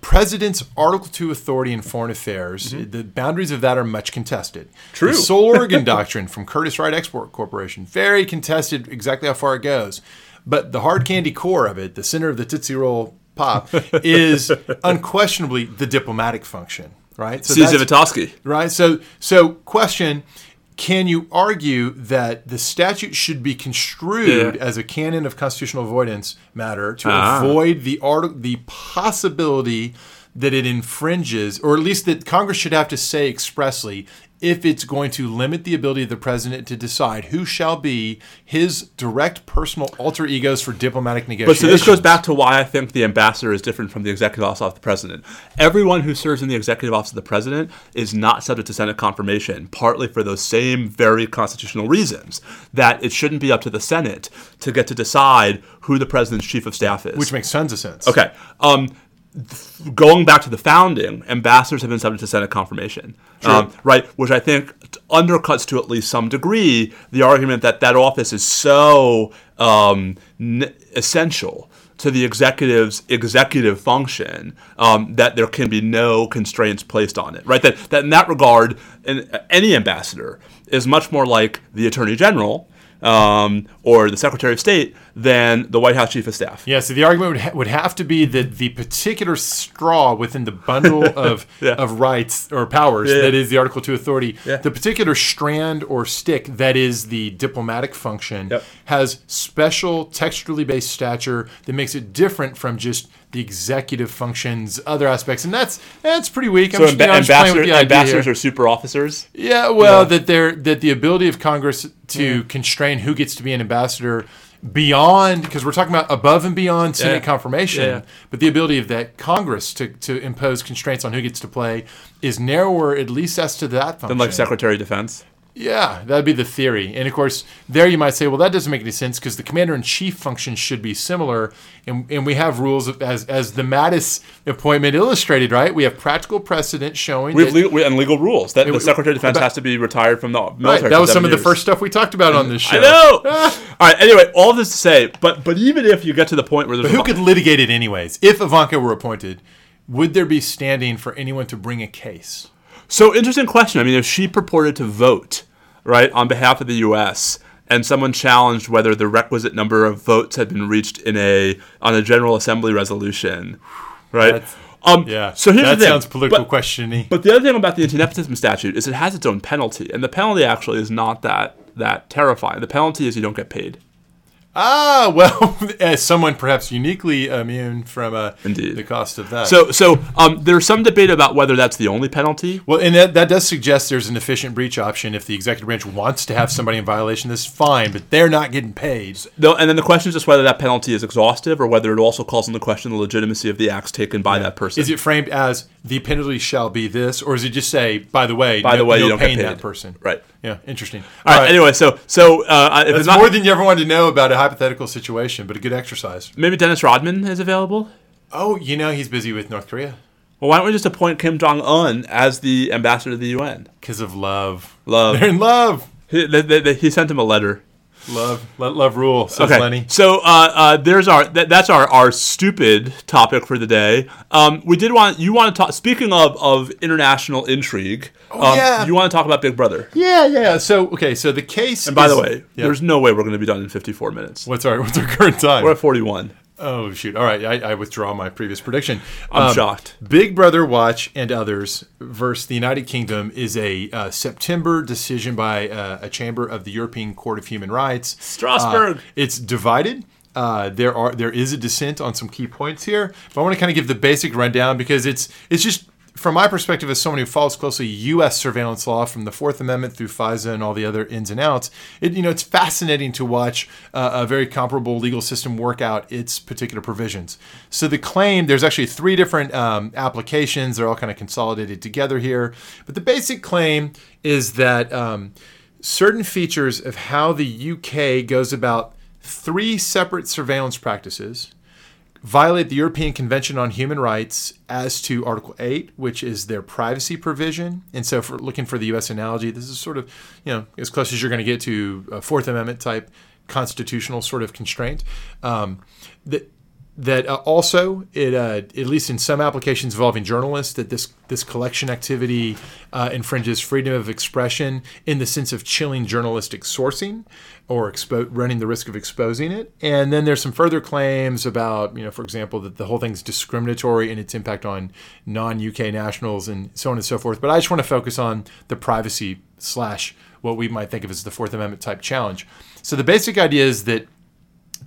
president's Article II authority in foreign affairs, the boundaries of that are much contested. True. The sole Oregon doctrine from Curtiss Wright Export Corporation, very contested exactly how far it goes. But the hard candy core of it, the center of the Tootsie Roll pop, is unquestionably the diplomatic function, right? So Zivotofsky. Right? So question, can you argue that the statute should be construed as a canon of constitutional avoidance matter to avoid the possibility that it infringes, or at least that Congress should have to say expressly, if it's going to limit the ability of the president to decide who shall be his direct personal alter egos for diplomatic negotiations. But so this goes back to why I think the ambassador is different from the executive office of the president. Everyone who serves in the executive office of the president is not subject to Senate confirmation, partly for those same very constitutional reasons, that it shouldn't be up to the Senate to get to decide who the president's chief of staff is. Which makes tons of sense. Okay. Going back to the founding, ambassadors have been subject to Senate confirmation, right? Which I think undercuts to at least some degree the argument that that office is so essential to the executive's executive function that there can be no constraints placed on it, right? That in that regard, any ambassador is much more like the Attorney General or the Secretary of State than the White House Chief of Staff. Yeah, so the argument would have to be that the particular straw within the bundle of rights or powers that is the Article II authority, the particular strand or stick that is the diplomatic function has special textually based stature that makes it different from just the executive function's other aspects. And that's pretty weak. So ambassadors are super officers? Yeah, well, that the ability of Congress to constrain who gets to be an ambassador beyond, because we're talking about above and beyond Senate confirmation, but the ability of that Congress to impose constraints on who gets to play is narrower, at least as to that function. Than like Secretary of Defense? Yeah, that'd be the theory. And, of course, there you might say, well, that doesn't make any sense because the commander-in-chief function should be similar. And we have rules, as the Mattis appointment illustrated, right? We have practical precedent showing. We have legal rules. That the Secretary of Defense has to be retired from the military. Right, that was some of the first stuff we talked about on this show. I know! All right, anyway, all this to say, but even if you get to the point where there's... But who could litigate it anyways? If Ivanka were appointed, would there be standing for anyone to bring a case? So, interesting question. I mean, if she purported to vote, right, on behalf of the U.S., and someone challenged whether the requisite number of votes had been reached on a General Assembly resolution, right? So here's the thing. That sounds political questioning. But the other thing about the anti-nepotism statute is it has its own penalty, and the penalty actually is not that terrifying. The penalty is you don't get paid. Ah, well, as someone perhaps uniquely immune from the cost of that. So there's some debate about whether that's the only penalty. Well, and that does suggest there's an efficient breach option. If the executive branch wants to have somebody in violation, that's fine, but they're not getting paid. And then the question is just whether that penalty is exhaustive or whether it also calls into question the legitimacy of the acts taken by that person. Is it framed as the penalty shall be this, or is it just say, by the way, you don't pay that person? Right. Yeah, interesting. All right. Anyway, so if it's not more than you ever wanted to know about a hypothetical situation, but a good exercise. Maybe Dennis Rodman is available. Oh, you know he's busy with North Korea. Well, why don't we just appoint Kim Jong Un as the ambassador to the UN? Because of love. Love. They're in love. He sent him a letter. Love. Let love rule. So okay. Lenny. So there's that's our stupid topic for the day. You want to talk. Speaking of international intrigue, you want to talk about Big Brother? Yeah. So the case. And by the way, there's no way we're going to be done in 54 minutes. What's our current time? We're at 41. Oh shoot! All right, I withdraw my previous prediction. I'm shocked. Big Brother Watch and others versus the United Kingdom is a September decision by a chamber of the European Court of Human Rights. Strasbourg. It's divided. There is a dissent on some key points here, but I want to kind of give the basic rundown because it's just. From my perspective, as someone who follows closely U.S. surveillance law from the Fourth Amendment through FISA and all the other ins and outs, it's fascinating to watch a very comparable legal system work out its particular provisions. So the claim, there's actually three different applications. They're all kind of consolidated together here. But the basic claim is that certain features of how the U.K. goes about three separate surveillance practices violate the European Convention on Human Rights as to Article 8, which is their privacy provision. And so for looking for the U.S. analogy, this is sort of, as close as you're going to get to a Fourth Amendment type constitutional sort of constraint. Also, at least in some applications involving journalists, that this collection activity infringes freedom of expression in the sense of chilling journalistic sourcing or running the risk of exposing it. And then there's some further claims about, for example, that the whole thing's discriminatory in its impact on non-UK nationals and so on and so forth. But I just want to focus on the privacy / what we might think of as the Fourth Amendment type challenge. So the basic idea is that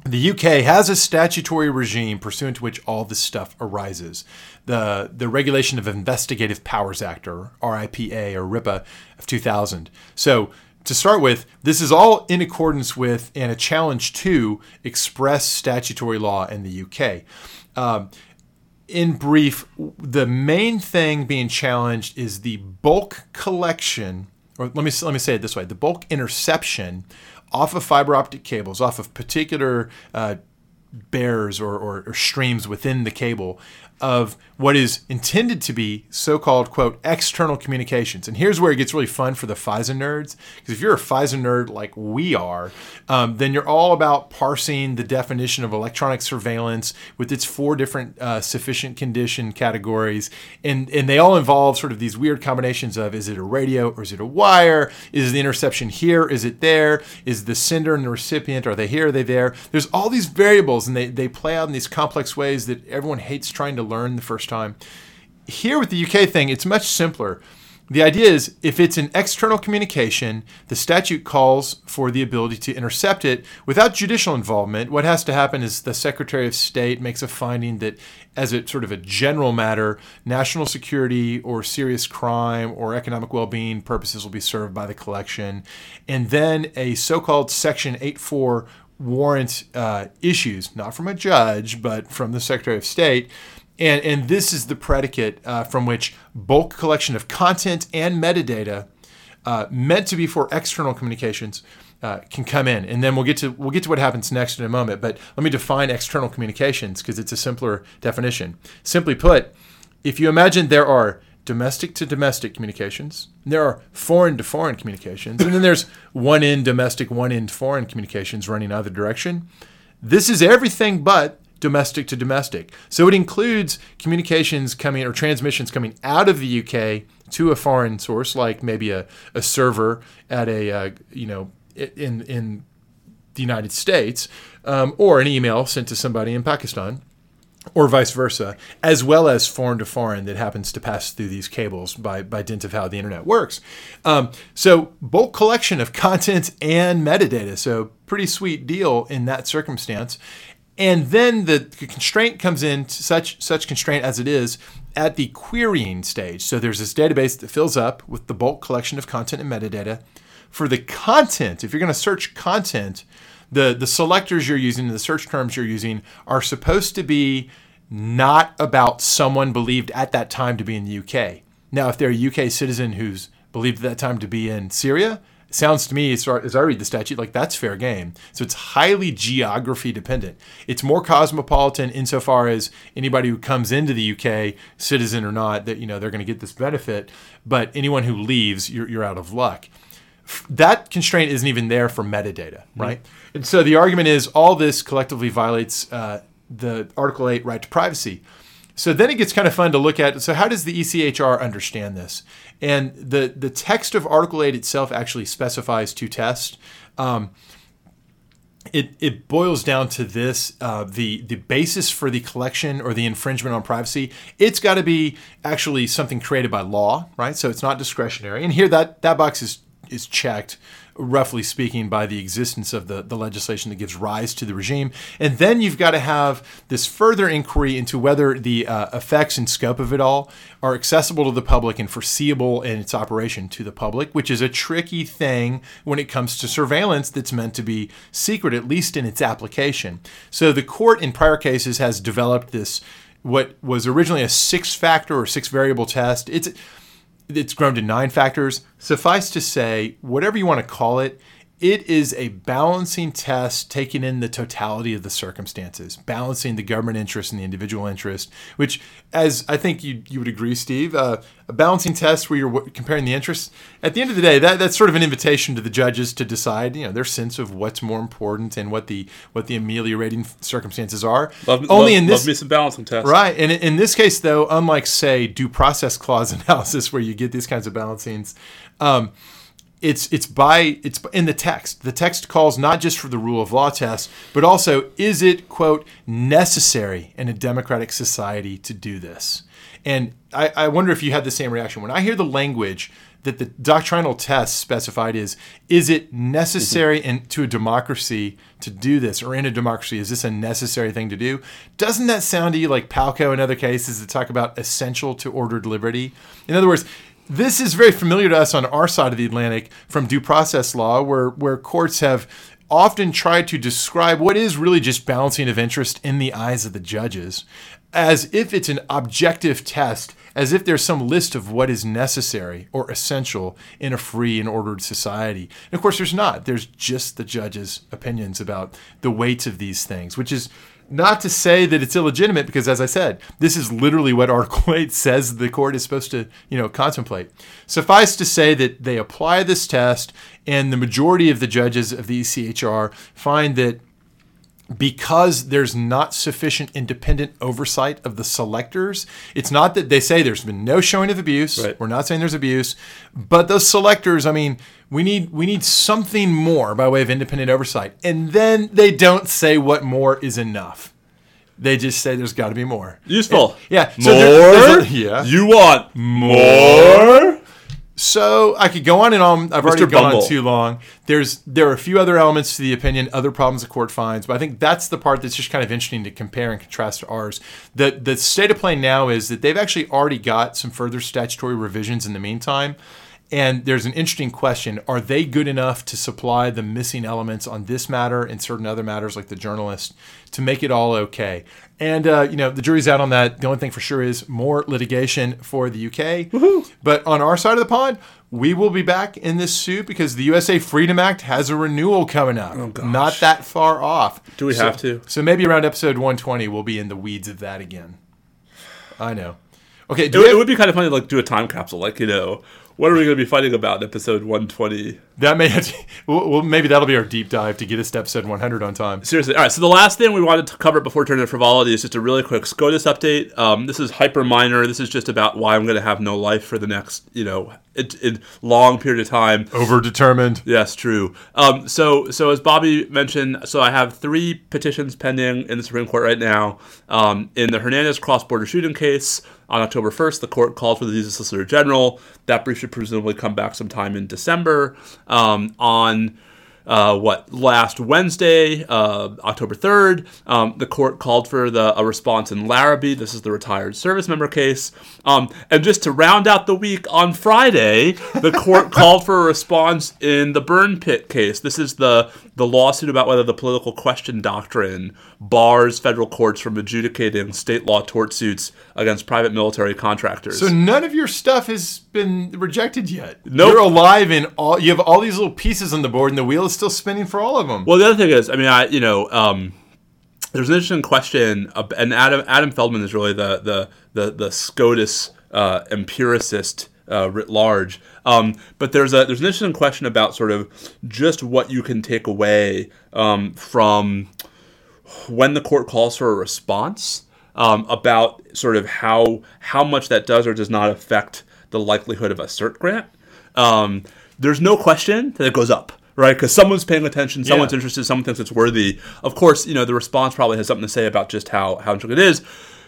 the UK has a statutory regime pursuant to which all this stuff arises. The Regulation of Investigative Powers Act, or RIPA, or RIPA of 2000. So to start with, this is all in accordance with and a challenge to express statutory law in the UK. In brief, the main thing being challenged is the bulk collection, or let me say it this way, the bulk interception off of fiber optic cables, off of particular bears or streams within the cable of what is intended to be so-called, quote, external communications. And here's where it gets really fun for the FISA nerds, because if you're a FISA nerd like we are, then you're all about parsing the definition of electronic surveillance with its four different sufficient condition categories. And they all involve sort of these weird combinations of, is it a radio or is it a wire? Is the interception here? Is it there? Is the sender and the recipient, are they here? Are they there? There's all these variables, and they play out in these complex ways that everyone hates trying to learn the first time. Here with the UK thing, it's much simpler. The idea is if it's an external communication, the statute calls for the ability to intercept it without judicial involvement. What has to happen is the Secretary of State makes a finding that as a sort of a general matter, national security or serious crime or economic well-being purposes will be served by the collection. And then a so-called Section 8(4) warrant issues, not from a judge, but from the Secretary of State. And this is the predicate from which bulk collection of content and metadata meant to be for external communications can come in, and then we'll get to what happens next in a moment. But let me define external communications because it's a simpler definition. Simply put, if you imagine there are domestic-to-domestic communications, there are foreign-to-foreign communications, and then there's one-end domestic, one-end foreign communications running either direction. This is everything but domestic-to-domestic. So it includes communications coming or transmissions coming out of the UK to a foreign source, like maybe a server at a, in the United States, or an email sent to somebody in Pakistan, or vice versa, as well as foreign to foreign that happens to pass through these cables by dint of how the internet works. So bulk collection of content and metadata. So pretty sweet deal in that circumstance. And then the constraint comes in, such constraint as it is, at the querying stage. So there's this database that fills up with the bulk collection of content and metadata. For the content, if you're going to search content, the selectors you're using, the search terms you're using are supposed to be not about someone believed at that time to be in the UK. Now, if they're a UK citizen who's believed at that time to be in Syria, it sounds to me, as I read the statute, like that's fair game. So it's highly geography dependent. It's more cosmopolitan insofar as anybody who comes into the UK, citizen or not, that they're going to get this benefit. But anyone who leaves, you're out of luck. That constraint isn't even there for metadata, right? Mm-hmm. And so the argument is all this collectively violates the Article 8 right to privacy. So then it gets kind of fun to look at. So how does the ECHR understand this? And the text of Article 8 itself actually specifies two tests. It boils down to this, the basis for the collection or the infringement on privacy. It's got to be actually something created by law, right? So it's not discretionary. And here that box is checked, roughly speaking, by the existence of the legislation that gives rise to the regime. And then you've got to have this further inquiry into whether the effects and scope of it all are accessible to the public and foreseeable in its operation to the public, which is a tricky thing when it comes to surveillance that's meant to be secret, at least in its application. So the court in prior cases has developed this, what was originally a 6-factor or 6-variable test. It's grown to 9 factors. Suffice to say, whatever you want to call it, it is a balancing test taking in the totality of the circumstances, balancing the government interest and the individual interest, which, as I think you would agree, Steve, a balancing test where you're comparing the interests. At the end of the day, that's sort of an invitation to the judges to decide, their sense of what's more important and what the ameliorating circumstances are. Love me some balancing tests, right? And in this case, though, unlike say due process clause analysis where you get these kinds of balancings. It's in the text. The text calls not just for the rule of law test, but also is it, quote, necessary in a democratic society to do this? And I wonder if you had the same reaction. When I hear the language that the doctrinal test specified is it necessary to a democracy to do this? Or in a democracy, is this a necessary thing to do? Doesn't that sound to you like Palco and other cases that talk about essential to ordered liberty? In other words, this is very familiar to us on our side of the Atlantic from due process law, where courts have often tried to describe what is really just balancing of interest in the eyes of the judges, as if it's an objective test, as if there's some list of what is necessary or essential in a free and ordered society. And of course, there's not. There's just the judges' opinions about the weights of these things, which is not to say that it's illegitimate, because as I said, this is literally what Article 8 says the court is supposed to, contemplate. Suffice to say that they apply this test, and the majority of the judges of the ECHR find that because there's not sufficient independent oversight of the selectors, it's not that they say there's been no showing of abuse. Right. We're not saying there's abuse, but those selectors, we need something more by way of independent oversight. And then they don't say what more is enough. They just say there's got to be more. Useful. And, yeah. More? So yeah. You want more? So I could go on and on. I've already gone on too long. There are a few other elements to the opinion, other problems the court finds, but I think that's the part that's just kind of interesting to compare and contrast to ours. The state of play now is that they've actually already got some further statutory revisions in the meantime. And there's an interesting question. Are they good enough to supply the missing elements on this matter and certain other matters like the journalist to make it all okay? And, you know, the jury's out on that. The only thing for sure is more litigation for the UK. Woohoo. But on our side of the pond, we will be back in this suit because the USA Freedom Act has a renewal coming up. Oh, gosh. Not that far off. Do we have to? So maybe around episode 120, we'll be in the weeds of that again. I know. Okay. It would be kind of funny to like do a time capsule, like, you know, what are we going to be fighting about in episode 120? That may have to, well, maybe that'll be our deep dive to get us to episode 100 on time. Seriously. All right. So the last thing we wanted to cover before turning to frivolity is just a really quick SCOTUS update. This is hyper minor. This is just about why I'm going to have no life for the next, you know, long period of time. Overdetermined. Yes, true. So as Bobby mentioned, so I have three petitions pending in the Supreme Court right now. In the Hernandez cross-border shooting case, on October 1st, the court called for the use of Solicitor General. That brief should presumably come back sometime in December. Last Wednesday, October 3rd, the court called for a response in Larrabee. This is the retired service member case. And just to round out the week, on Friday, the court called for a response in the Burn Pit case. This is the lawsuit about whether the political question doctrine bars federal courts from adjudicating state law tort suits against private military contractors. So none of your stuff has been rejected yet. Nope. You're alive in all. You have all these little pieces on the board, and the wheel is still spinning for all of them. Well, the other thing is, I mean, there's an interesting question, and Adam Feldman is really the SCOTUS empiricist writ large. But there's an interesting question about sort of just what you can take away from when the court calls for a response, about sort of how much that does or does not affect the likelihood of a cert grant. There's no question that it goes up, right? Because someone's paying attention, someone's interested, someone thinks it's worthy. Of course, you know, the response probably has something to say about just how intricate it is.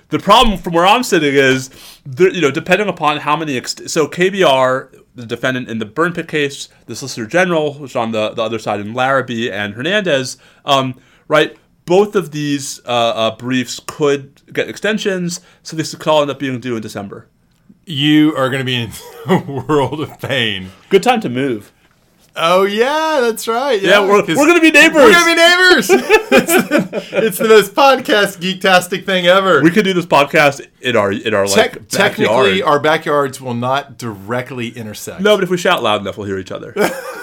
The problem from where I'm sitting is, you know, depending upon how many so KBR, the defendant in the Burn Pit case, the Solicitor General, who's on the other side in Larrabee, and Hernandez, right? Both of these briefs could get extensions, so this could all end up being due in December. You are going to be in a world of pain. Good time to move. Oh, yeah, that's right. Yeah, we're going to be neighbors. We're going to be neighbors. It's the most podcast geektastic thing ever. We could do this podcast in our like, backyard. Technically, our backyards will not directly intersect. No, but if we shout loud enough, we'll hear each other.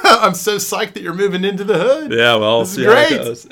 I'm so psyched that you're moving into the hood. Yeah, well, this is great. How it goes.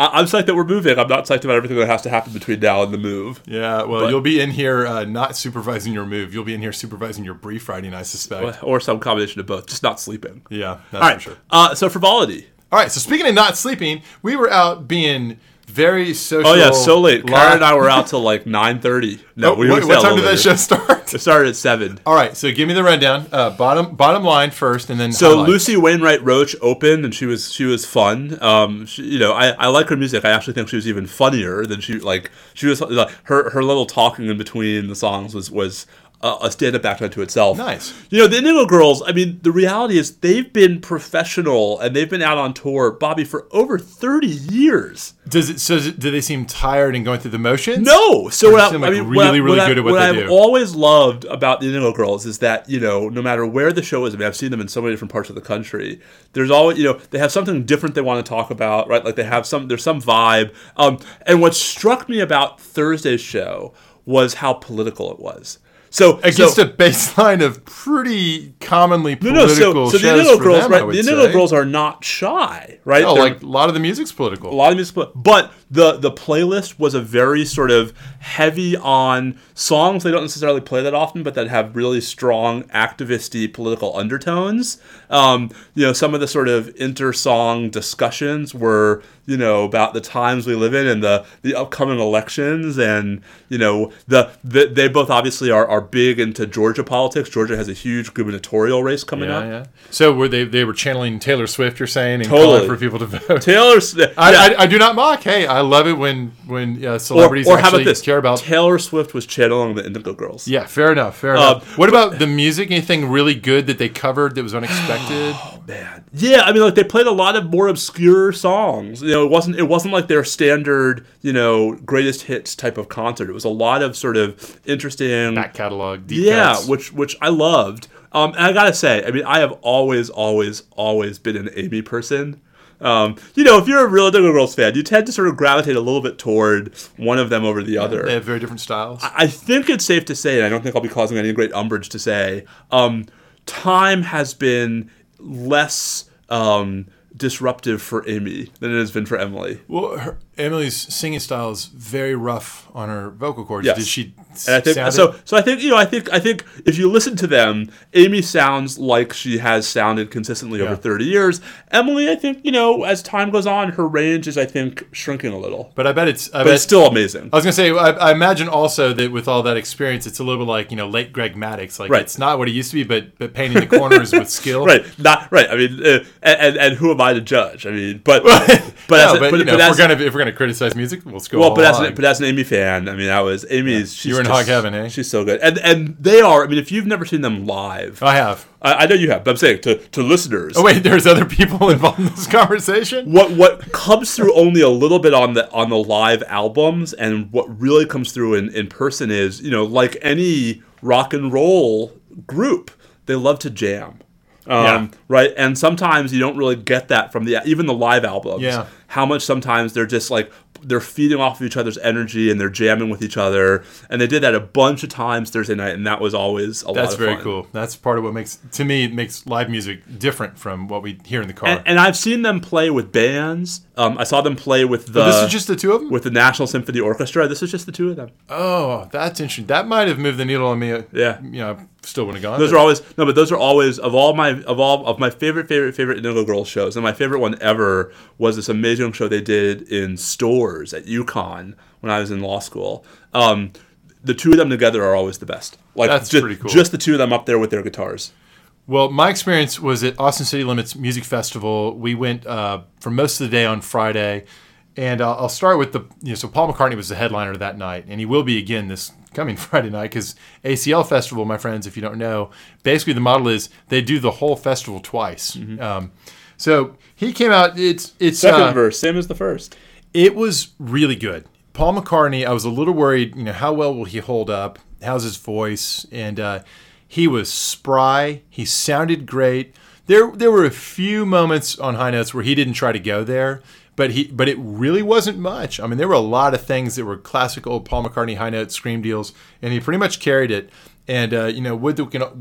I'm psyched that we're moving. I'm not psyched about everything that has to happen between now and the move. Yeah, well, you'll be in here not supervising your move. You'll be in here supervising your brief writing, I suspect. Or some combination of both, just not sleeping. Yeah. That's all right. For sure. So frivolity. All right. So speaking of not sleeping, we were out being very social. Oh yeah, so late. Karen and I were out till like 9:30. No, what time did that show start? It started at 7. All right. So give me the rundown. Bottom line first, and then highlights. Lucy Wainwright Roach opened, and she was fun. I like her music. I actually think she was even funnier than her little talking in between the songs was a stand-up act unto itself. Nice. You know, the Indigo Girls, I mean, the reality is they've been professional and they've been out on tour, Bobby, for over 30 years. Do they seem tired and going through the motions? No. So what I mean, really good at what they do. What I've always loved about the Indigo Girls is that, you know, no matter where the show is, I mean, I've seen them in so many different parts of the country. There's always, you know, they have something different they want to talk about, right? Like there's some vibe. And what struck me about Thursday's show was how political it was. So against a baseline of pretty commonly political shows the Indigo Girls, them, right? The Indigo Girls are not shy, right? Oh, no, like a lot of the music's political. But the playlist was a very sort of heavy on songs they don't necessarily play that often, but that have really strong activist-y political undertones. You know, some of the sort of inter-song discussions were, you know, about the times we live in and the upcoming elections, and you know, they both obviously are big into Georgia politics. Georgia has a huge gubernatorial race coming up. Yeah. So were they were channeling Taylor Swift, you're saying, and calling for people to vote. Taylor Swift. I do not mock. Hey, I love it when celebrities actually care about. Taylor Swift was channeling the Indigo Girls. Yeah, fair enough. What about the music? Anything really good that they covered that was unexpected? bad. Yeah, I mean, like, they played a lot of more obscure songs. You know, it wasn't like their standard, you know, greatest hits type of concert. It was a lot of sort of interesting back catalog deep cuts. which I loved. And I gotta say, I mean, I have always been an Amy person. You know, if you're a real Dingo Girls fan, you tend to sort of gravitate a little bit toward one of them over the other. They have very different styles. I think it's safe to say, and I don't think I'll be causing any great umbrage to say, time has been less disruptive for Amy than it has been for Emily. Well, Emily's singing style is very rough on her vocal cords. Yes. Did she? And I think so. I think, you know, I think if you listen to them, Amy sounds like she has sounded consistently over 30 years. Emily, I think, you know, as time goes on, her range is, I think, shrinking a little. But I bet it's. But it's still amazing. I was gonna say, I imagine also that with all that experience, it's a little bit like, you know, late Greg Maddux. Like, it's not what it used to be, but painting the corners with skill. Right. Not right. I mean, and who am I to judge? I mean, but if we're gonna criticize music, we'll go. Well, but as an Amy fan, I mean, I was Amy's. Yeah. You're in hog heaven, eh? She's so good, and they are. I mean, if you've never seen them live, I have. I know you have, but I'm saying to listeners. Oh wait, there's other people involved in this conversation. What comes through only a little bit on the live albums, and what really comes through in person is, you know, like any rock and roll group, they love to jam. Right, and sometimes you don't really get that from even the live albums. Yeah. How much sometimes they're just like they're feeding off of each other's energy and they're jamming with each other, and they did that a bunch of times Thursday night, and that was always a lot of fun. That's very cool. That's part of what makes live music different from what we hear in the car. And I've seen them play with bands. I saw them play with the. Oh, this is just the two of them? With the National Symphony Orchestra. This is just the two of them. Oh, that's interesting. That might have moved the needle on me. Yeah, you know, I still wouldn't have gone. Those are always of my favorite Indigo Girls shows, and my favorite one ever was this amazing show they did in stores at UConn when I was in law school. The two of them together are always the best. Like, that's pretty cool. Just the two of them up there with their guitars. Well, my experience was at Austin City Limits Music Festival. We went for most of the day on Friday, and I'll start with so Paul McCartney was the headliner that night, and he will be again this coming Friday night, because ACL Festival, my friends, if you don't know, basically the model is they do the whole festival twice. Mm-hmm. So he came out. It's second verse, same as the first. It was really good. Paul McCartney, I was a little worried. You know, how well will he hold up? How's his voice? And he was spry. He sounded great. There were a few moments on high notes where he didn't try to go there, but it really wasn't much. I mean, there were a lot of things that were classic old Paul McCartney high note scream deals, and he pretty much carried it. And you know, we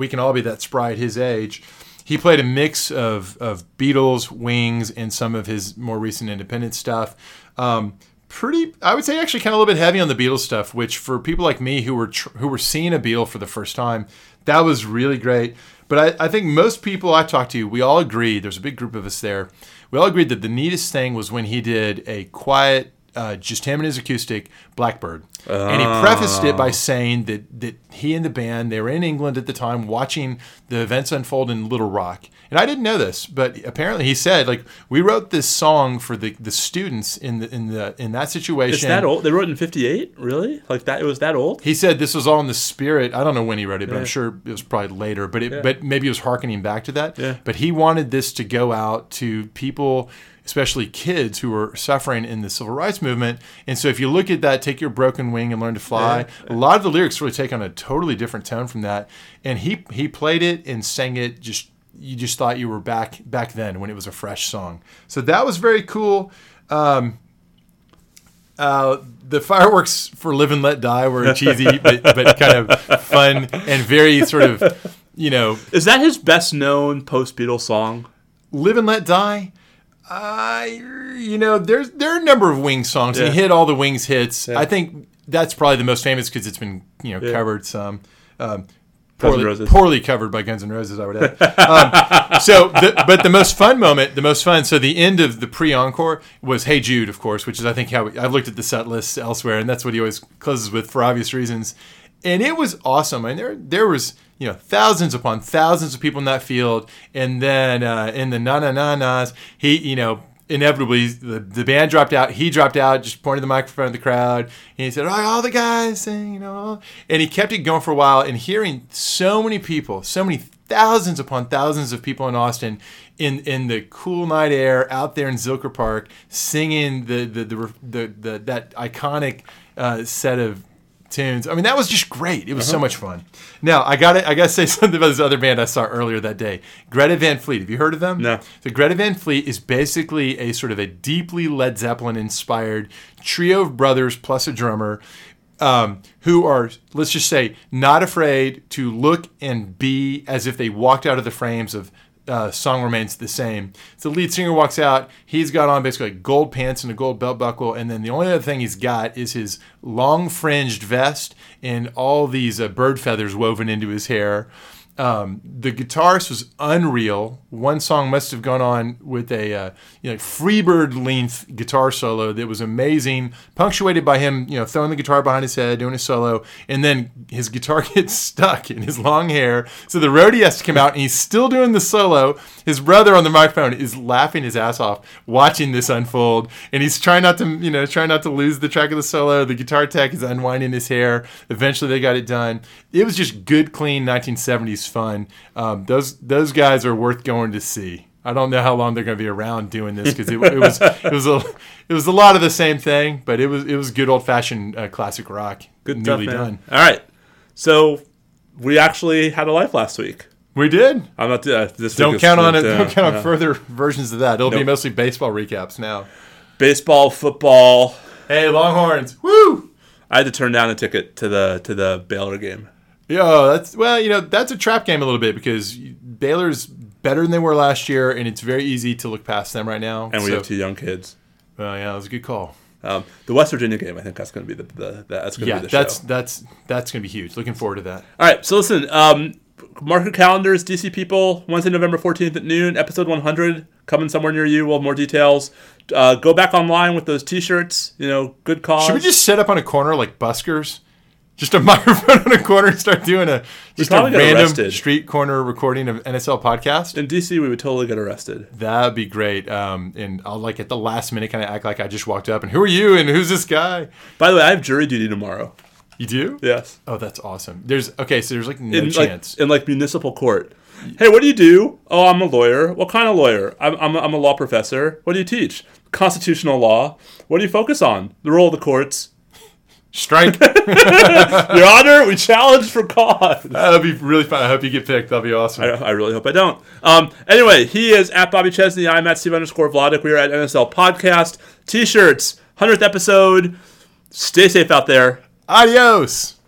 can all be that spry at his age. He played a mix of Beatles, Wings, and some of his more recent independent stuff. I would say, actually, kind of a little bit heavy on the Beatles stuff, which for people like me who were seeing a Beatle for the first time, that was really great. But I think most people I talked to, we all agreed. There's a big group of us there. We all agreed that the neatest thing was when he did a quiet, just him and his acoustic, Blackbird. Oh. And he prefaced it by saying that he and the band, they were in England at the time watching the events unfold in Little Rock. And I didn't know this, but apparently he said, like, we wrote this song for the students in that situation. It's that old? They wrote it in 58? Really? Like, that? It was that old? He said this was all in the spirit. I don't know when he wrote it, but I'm sure it was probably later. But but maybe it was hearkening back to that. Yeah. But he wanted this to go out to people, especially kids who were suffering in the civil rights movement. And so if you look at that, take your broken wing and learn to fly. Yeah. A lot of the lyrics really take on a totally different tone from that. And he played it and sang it just. You just thought you were back then when it was a fresh song. So that was very cool. The fireworks for Live and Let Die were cheesy, but kind of fun and very sort of, you know. Is that his best known post-Beatles song? Live and Let Die? You know, there are a number of Wings songs. Yeah. He hit all the Wings hits. Yeah. I think that's probably the most famous because it's been, you know, covered some. Poorly covered by Guns N' Roses, I would add. But the most fun moment, so the end of the pre-encore was Hey Jude, of course, which is, I think, how I've looked at the set lists elsewhere, and that's what he always closes with for obvious reasons. And it was awesome. I mean, there was, you know, thousands upon thousands of people in that field, and then in the na-na-na-nas, he, you know, inevitably, the band dropped out. He dropped out, just pointed the microphone at the crowd. And he said, all right, all the guys sing, you know. And he kept it going for a while. And hearing so many people, so many thousands upon thousands of people in Austin in the cool night air out there in Zilker Park singing the that iconic set of tunes. I mean, that was just great. It was so much fun. Now, I gotta say something about this other band I saw earlier that day, Greta Van Fleet. Have you heard of them? No. So Greta Van Fleet is basically a sort of a deeply Led Zeppelin inspired trio of brothers plus a drummer, who are, let's just say, not afraid to look and be as if they walked out of the frames of Song Remains the Same. So the lead singer walks out. He's got on basically gold pants and a gold belt buckle, and then the only other thing he's got is his long fringed vest and all these bird feathers woven into his hair. The guitarist was unreal. One song must have gone on with a Freebird-length guitar solo that was amazing, punctuated by him throwing the guitar behind his head, doing his solo, and then his guitar gets stuck in his long hair. So the roadie has to come out, and he's still doing the solo. His brother on the microphone is laughing his ass off watching this unfold, and he's trying not to lose the track of the solo. The guitar tech is unwinding his hair. Eventually, they got it done. It was just good, clean 1970s. Fun. Those guys are worth going to see. I don't know how long they're going to be around doing this because it was a lot of the same thing, but it was good old fashioned classic rock. Good stuff, man. Done. All right, so we actually had a life last week. We did. I'm not. Don't count on further versions of that. It'll be mostly baseball recaps now. Baseball, football. Hey, Longhorns! Woo! I had to turn down a ticket to the Baylor game. Yeah, that's a trap game a little bit because Baylor's better than they were last year, and it's very easy to look past them right now. And we have two young kids. Well, yeah, that was a good call. The West Virginia game, I think that's going to be the show. That's going to be huge. Looking forward to that. All right, so listen, mark your calendars, DC people. Wednesday, November 14th at noon, episode 100 coming somewhere near you. We'll have more details. Go back online with those T-shirts. Good cause. Should we just set up on a corner like buskers? Just a microphone on a corner and start doing a random arrested street corner recording of NSL podcast. In DC, we would totally get arrested. That'd be great. And I'll at the last minute kind of act like I just walked up and who are you and who's this guy? By the way, I have jury duty tomorrow. You do? Yes. Oh, that's awesome. There's no chance. In municipal court. Hey, what do you do? Oh, I'm a lawyer. What kind of lawyer? I'm a law professor. What do you teach? Constitutional law. What do you focus on? The role of the courts. Strike. Your Honor, we challenge for cause. That'll be really fun. I hope you get picked. That'll be awesome. I really hope I don't. Anyway, he is at Bobby Chesney. I'm at Steve _Vladek. We are at NSL Podcast. T-shirts, 100th episode. Stay safe out there. Adios.